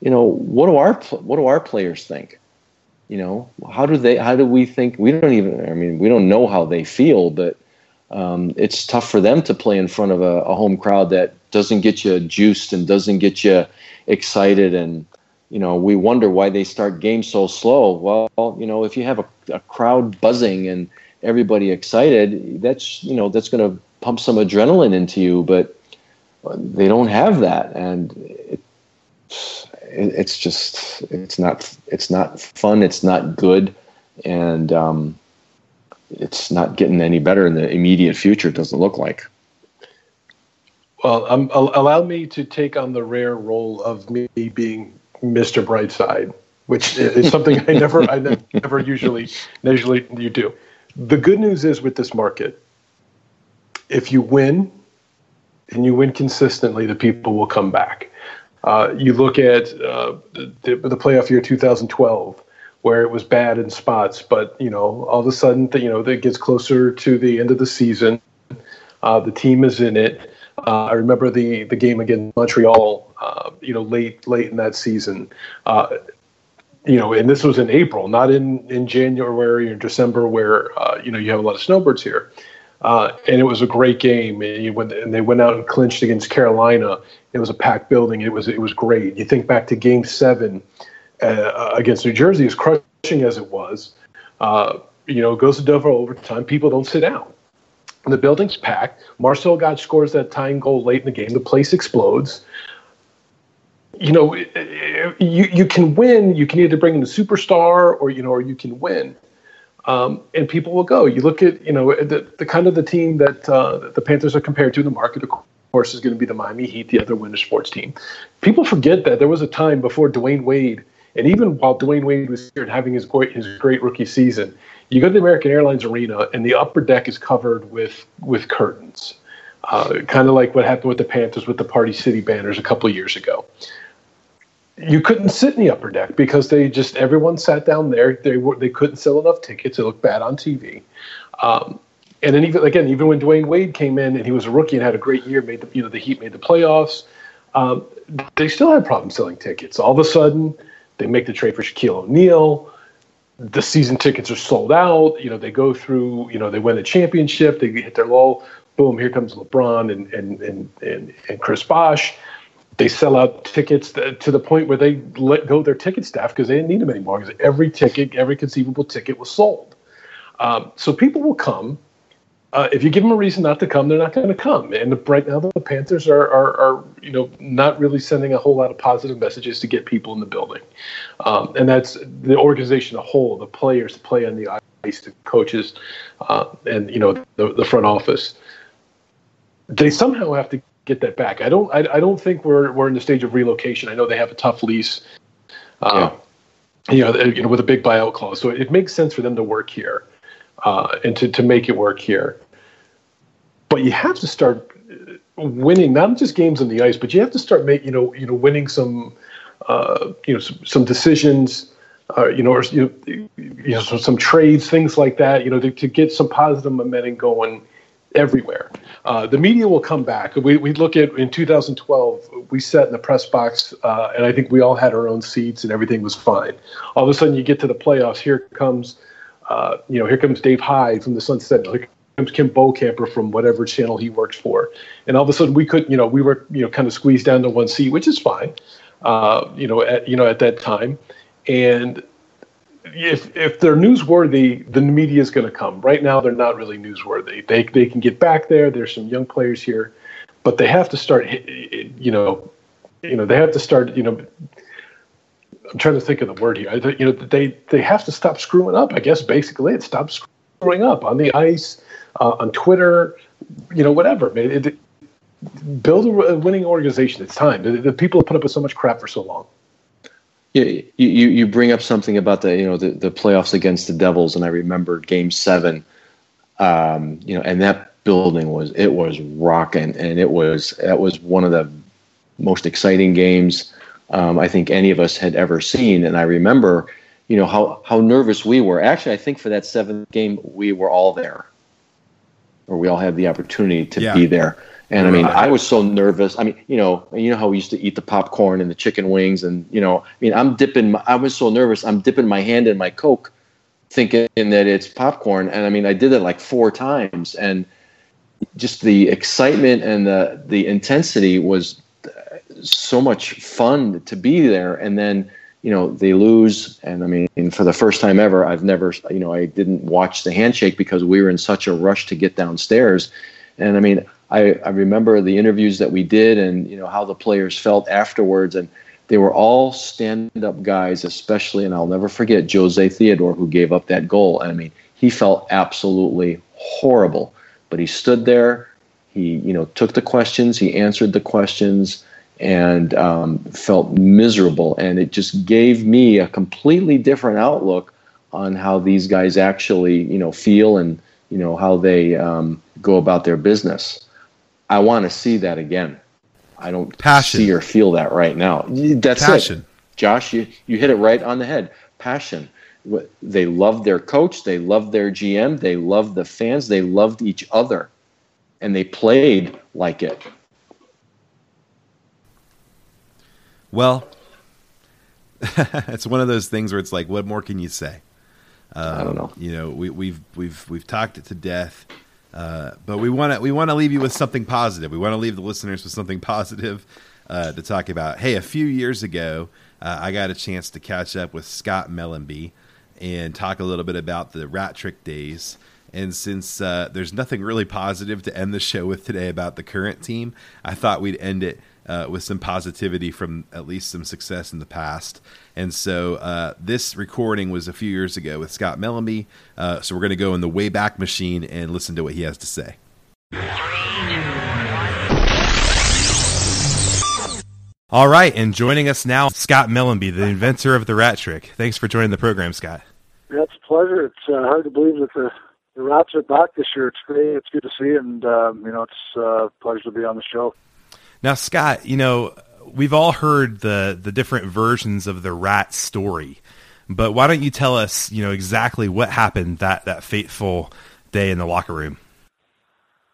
you know, what do our players think? You know, how do we think? We don't even. I mean, we don't know how they feel, but it's tough for them to play in front of a home crowd that doesn't get you juiced and doesn't get you excited. And you know, we wonder why they start games so slow. Well, you know, if you have a crowd buzzing and everybody excited, that's, you know, that's going to pump some adrenaline into you, but they don't have that. And it's just, it's not fun. It's not good. And it's not getting any better in the immediate future. It doesn't look like. Well, allow me to take on the rare role of me being Mr. Brightside, which is something I never usually you do. The good news is with this market, if you win, and you win consistently, the people will come back. You look at the playoff year 2012, where it was bad in spots, but you know, all of a sudden, you know, it gets closer to the end of the season. The team is in it. I remember the game against Montreal, you know, late in that season. You know, and this was in April, not in January or December, where you know, you have a lot of snowbirds here. And it was a great game. And they went out and clinched against Carolina. It was a packed building. It was great. You think back to Game 7 against New Jersey, as crushing as it was, it goes to double overtime. People don't sit down. The building's packed. Marcel Gauche scores that tying goal late in the game. The place explodes. You can win. You can either bring in a superstar or you can win. And people will go. You look at, the kind of the team that the Panthers are compared to in the market, of course, is going to be the Miami Heat, the other winter sports team. People forget that there was a time before Dwayne Wade, and even while Dwayne Wade was here and having his great rookie season, you go to the American Airlines Arena and the upper deck is covered with curtains, kind of like what happened with the Panthers with the Party City banners a couple years ago. You couldn't sit in the upper deck because everyone sat down there. They couldn't sell enough tickets. It looked bad on TV. And then even when Dwayne Wade came in and he was a rookie and had a great year, the Heat made the playoffs. They still had problems selling tickets. All of a sudden, they make the trade for Shaquille O'Neal. The season tickets are sold out. They go through. They win a championship. They hit their lull. Boom! Here comes LeBron and Chris Bosh. They sell out tickets to the point where they let go their ticket staff because they didn't need them anymore. Because every conceivable ticket was sold. So people will come. If you give them a reason not to come, they're not going to come. And right now, the Panthers are not really sending a whole lot of positive messages to get people in the building. And that's the organization as a whole, the players, the play on the ice, the coaches, and the front office. They somehow have to get that back. I don't think we're in the stage of relocation. I know they have a tough lease, with a big buyout clause. So it makes sense for them to work here, and to make it work here. But you have to start winning, not just games on the ice, but you have to start winning some decisions, or some trades, things like that, to get some positive momentum going everywhere. The media will come back. We look at in 2012, we sat in the press box, and I think we all had our own seats and everything was fine. All of a sudden you get to the playoffs. Here comes Dave Hyde from the Sun Sentinel. Here comes Kim Bocamper from whatever channel he works for. And all of a sudden we were kind of squeezed down to one seat, which is fine, at that time. And if they're newsworthy, the media is going to come. Right now, they're not really newsworthy. They can get back there. There's some young players here, but they have to start. They have to start. I'm trying to think of the word here. They have to stop screwing up. I guess basically, it stops screwing up on the ice, on Twitter, whatever. Build a winning organization. It's time. The people have put up with so much crap for so long. Yeah, you bring up something about the playoffs against the Devils, and I remember Game 7, and that building was rocking, and that was one of the most exciting games I think any of us had ever seen, and I remember how nervous we were. Actually, I think for that seventh game we were all there, or we all had the opportunity to be there. And I mean, I was so nervous. I mean, how we used to eat the popcorn and the chicken wings, and I was so nervous. I'm dipping my hand in my Coke, thinking that it's popcorn. And I mean, I did it like 4 times, and just the excitement and the intensity was so much fun to be there. And then they lose, and I mean, for the first time ever, I've never, I didn't watch the handshake because we were in such a rush to get downstairs, and I mean. I remember the interviews that we did and, how the players felt afterwards. And they were all stand-up guys, especially, and I'll never forget Jose Theodore, who gave up that goal. And, I mean, he felt absolutely horrible. But he stood there. He, took the questions. He answered the questions and felt miserable. And it just gave me a completely different outlook on how these guys actually, feel and, how they go about their business. I want to see that again. I don't see or feel that right now. That's passion. It. Josh, you hit it right on the head. Passion. They loved their coach. They loved their GM. They loved the fans. They loved each other. And they played like it. Well, it's one of those things where it's like, what more can you say? I don't know. We've talked it to death. But we want to leave you with something positive. We want to leave the listeners with something positive to talk about. Hey, a few years ago, I got a chance to catch up with Scott Mellanby and talk a little bit about the Rat Trick days. And since there's nothing really positive to end the show with today about the current team, I thought we'd end it with some positivity from at least some success in the past. And so this recording was a few years ago with Scott Mellanby. So we're going to go in the Wayback Machine and listen to what he has to say. 3, 2, 1. All right. And joining us now, Scott Mellanby, the inventor of the Rat Trick. Thanks for joining the program, Scott. Yeah, it's a pleasure. It's hard to believe that the Rats are back this year. It's great. It's good to see, and it's a pleasure to be on the show. Now, Scott, we've all heard the different versions of the Rat story, but why don't you tell us, exactly what happened that fateful day in the locker room?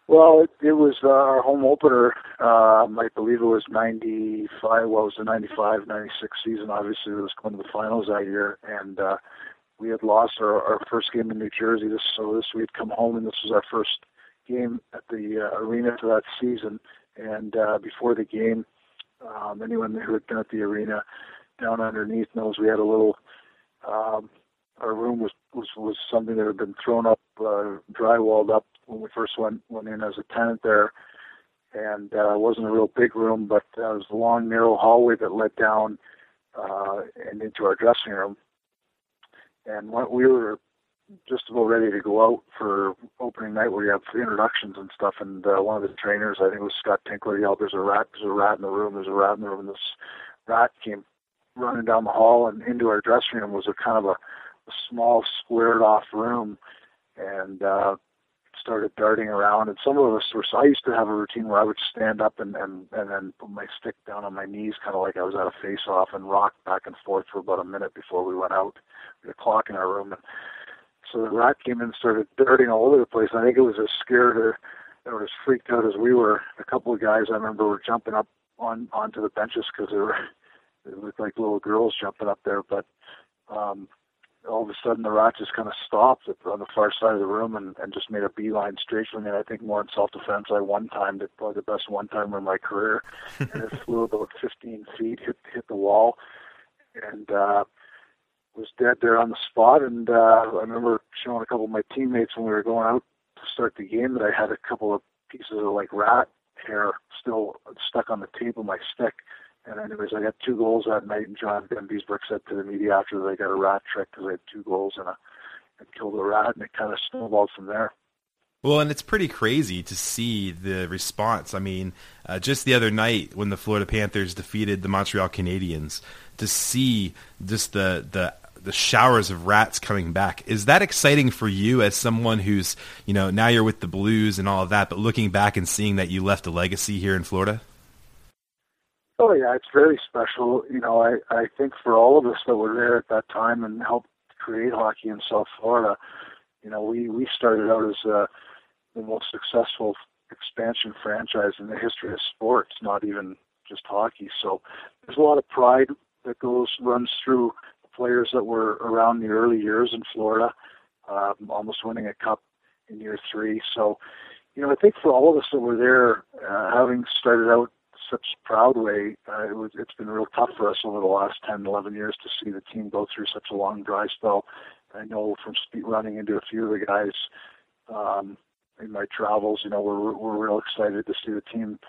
Well, it was our home opener. I believe it was 95. Well, it was the 95, 96 season. Obviously, it was going to the finals that year, and we had lost our first game in New Jersey, so we had come home, and this was our first game at the arena for that season. And before the game, anyone who had been at the arena down underneath knows we had a little. Our room was something that had been thrown up, drywalled up when we first went in as a tenant there, and it wasn't a real big room, but it was a long, narrow hallway that led down and into our dressing room. And we were just about ready to go out for opening night where you have introductions and stuff. And one of the trainers, I think it was Scott Tinkler, yelled, there's a rat in the room. And this rat came running down the hall and into our dressing room. Was a kind of a small squared off room, and started darting around. And some of us I used to have a routine where I would stand up and then put my stick down on my knees, kind of like I was at a face off, and rock back and forth for about a minute before we went out. We had a clock in our room, and so the rat came in and started darting all over the place. And I think it was as scared or as freaked out as we were. A couple of guys I remember were jumping up onto the benches because they looked like little girls jumping up there. But all of a sudden, the rat just kind of stopped on the far side of the room and just made a beeline straight for me. And I think more in self-defense, I one-timed it, probably the best one-timer in my career. And it flew about 15 feet, hit the wall, and was dead there on the spot. And I remember showing a couple of my teammates when we were going out to start the game that I had a couple of pieces of rat hair still stuck on the tip of my stick. And anyways, I got 2 goals that night, and John Van Biesbroek said to the media after that I got a rat trick because I had 2 goals and killed a rat, and it kind of snowballed from there. Well, and it's pretty crazy to see the response. I mean, just the other night when the Florida Panthers defeated the Montreal Canadiens, to see just the showers of rats coming back. Is that exciting for you as someone who's, now you're with the Blues and all of that, but looking back and seeing that you left a legacy here in Florida? Oh, yeah, it's very special. I think for all of us that were there at that time and helped create hockey in South Florida, we started out as the most successful expansion franchise in the history of sports, not even just hockey. So there's a lot of pride that runs through the players that were around the early years in Florida, almost winning a cup in year 3. So, I think for all of us that were there, having started out such a proud way, it's been real tough for us over the last 10, 11 years to see the team go through such a long dry spell. I know from running into a few of the guys in my travels, we're real excited to see the team.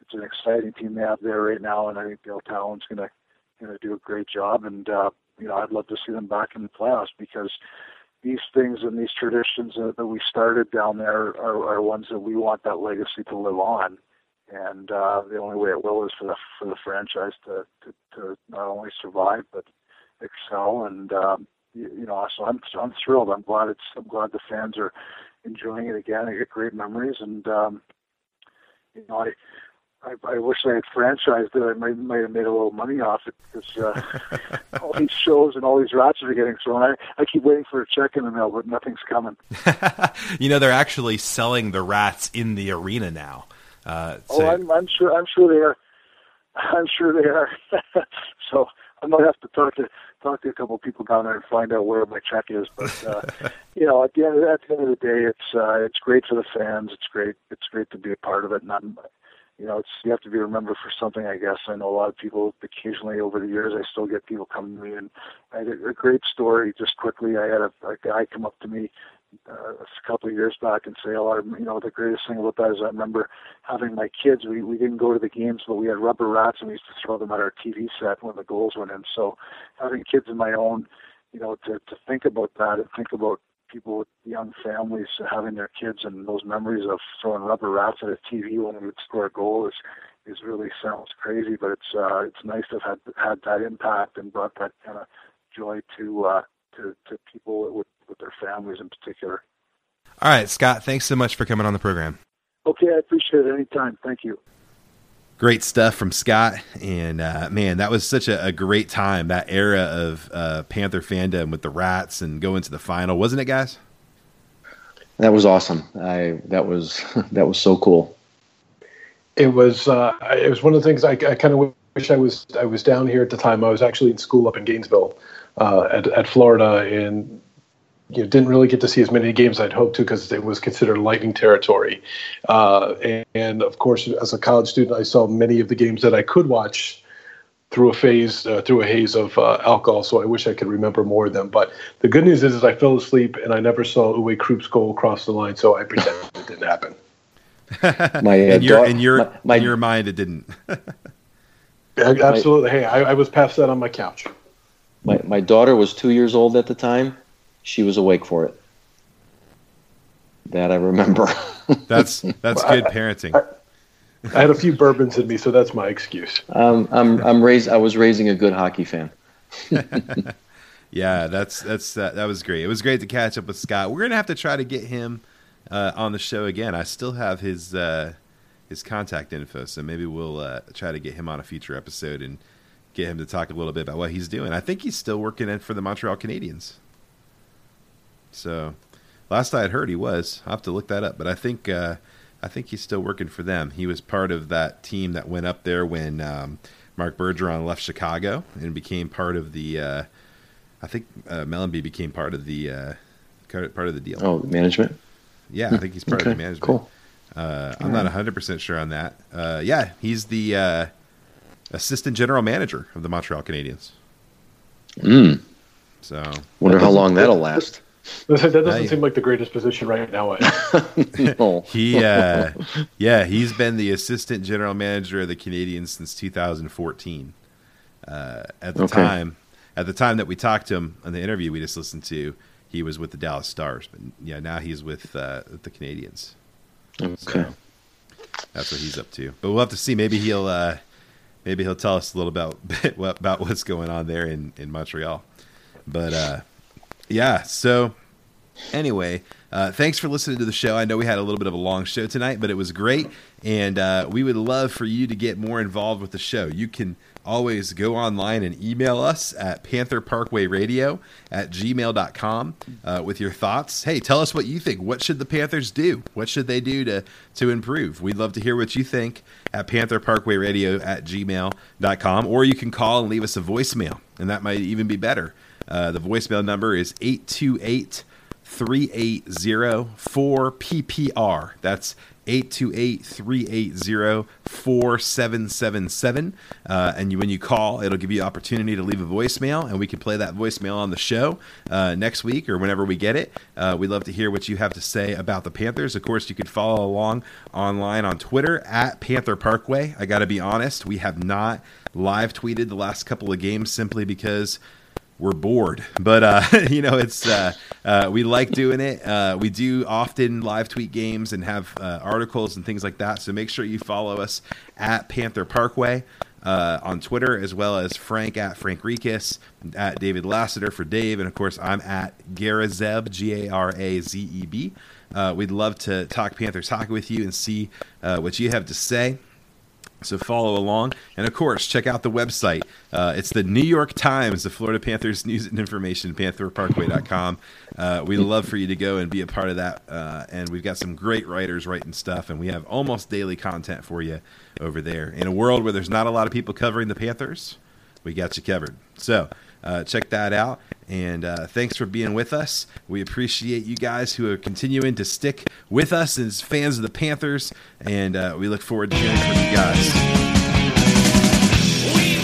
It's an exciting team they have there right now, and I think Dale Tallon's going to do a great job. And I'd love to see them back in the playoffs, because these things and these traditions that we started down there are ones that we want that legacy to live on. And the only way it will is for the franchise to not only survive but excel. And so I'm thrilled. I'm glad the fans are enjoying it again. I get great memories, and I wish I had franchised it. I might have made a little money off it, because all these shows and all these rats are getting thrown. I keep waiting for a check in the mail, but nothing's coming. They're actually selling the rats in the arena now. I'm sure they are. So I might have to talk to talk to a couple of people down there and find out where my check is. But you know, at the end of the day, it's great for the fans. It's great to be a part of it. And you have to be remembered for something, I guess. I know a lot of people occasionally over the years, I still get people come to me, and I had a great story just quickly. I had a guy come up to me a couple of years back and say, the greatest thing about that is I remember having my kids, we didn't go to the games, but we had rubber rats and we used to throw them at our TV set when the goals went in. So having kids of my own, to think about that and think about people with young families having their kids and those memories of throwing rubber rats at a TV when we would score a goal is really sounds crazy, but it's nice to have had that impact and brought that kind of joy to people with their families in particular. All right, Scott, thanks so much for coming on the program. Okay, I appreciate it. Anytime. Thank you. Great stuff from Scott, and man, that was such a great time, that era of Panther fandom with the Rats and going to the final, wasn't it, guys? That was awesome. That was so cool. It was one of the things I kind of wish I was down here at the time. I was actually in school up in Gainesville, at Florida, and didn't really get to see as many games I'd hoped to because it was considered Lightning territory. And of course, as a college student, I saw many of the games that I could watch through a haze of alcohol. So I wish I could remember more of them. But the good news is I fell asleep and I never saw Uwe Krupp's goal cross the line. So I pretended it didn't happen. In your mind, it didn't. Absolutely. Hey, I was past that on my couch. My daughter was 2 years old at the time. She was awake for it. That I remember. That's good parenting. I had a few bourbons in me, so that's my excuse. I was raising a good hockey fan. Yeah, that was great. It was great to catch up with Scott. We're gonna have to try to get him on the show again. I still have his contact info, so maybe we'll try to get him on a future episode and get him to talk a little bit about what he's doing. I think he's still working in for the Montreal Canadiens. So last I had heard he was. I'll have to look that up, but I think he's still working for them. He was part of that team that went up there when Mark Bergeron left Chicago and became part of the Mellanby became part of the deal. Oh, management? Yeah, I think he's part of the management. Cool. I'm not 100% sure on that. Yeah, he's the assistant general manager of the Montreal Canadiens. So wonder how long that'll last. That doesn't seem like the greatest position right now. No. He's been the assistant general manager of the Canadiens since 2014. At the time that we talked to him on the interview we just listened to, he was with the Dallas Stars, but now he's with the Canadiens. Okay, so that's what he's up to. But we'll have to see. Maybe he'll tell us a little about what's going on there in Montreal. But yeah, so anyway, thanks for listening to the show. I know we had a little bit of a long show tonight, but it was great, and we would love for you to get more involved with the show. You can always go online and email us at PantherParkwayRadio@gmail.com with your thoughts. Hey, tell us what you think. What should the Panthers do? What should they do to improve? We'd love to hear what you think at PantherParkwayRadio@gmail.com, or you can call and leave us a voicemail, and that might even be better. The voicemail number is 828-380-4PPR. That's 828-380-4777. And when you call, it'll give you opportunity to leave a voicemail, and we can play that voicemail on the show next week or whenever we get it. We'd love to hear what you have to say about the Panthers. Of course, you can follow along online on Twitter at Panther Parkway. I got to be honest, we have not live tweeted the last couple of games simply because we're bored, but it's we like doing it. We do often live tweet games and have articles and things like that. So make sure you follow us at Panther Parkway on Twitter, as well as Frank at Frank Rekas, at David Lassiter for Dave, and of course I'm at Garazeb, Garazeb. We'd love to talk Panthers hockey with you and see what you have to say. So follow along. And, of course, check out the website. It's the New York Times, the Florida Panthers news and information, PantherParkway.com. We'd love for you to go and be a part of that. And we've got some great writers writing stuff, and we have almost daily content for you over there. In a world where there's not a lot of people covering the Panthers, we got you covered. So check that out. And thanks for being with us. We appreciate you guys who are continuing to stick with us as fans of the Panthers. And we look forward to hearing from you guys.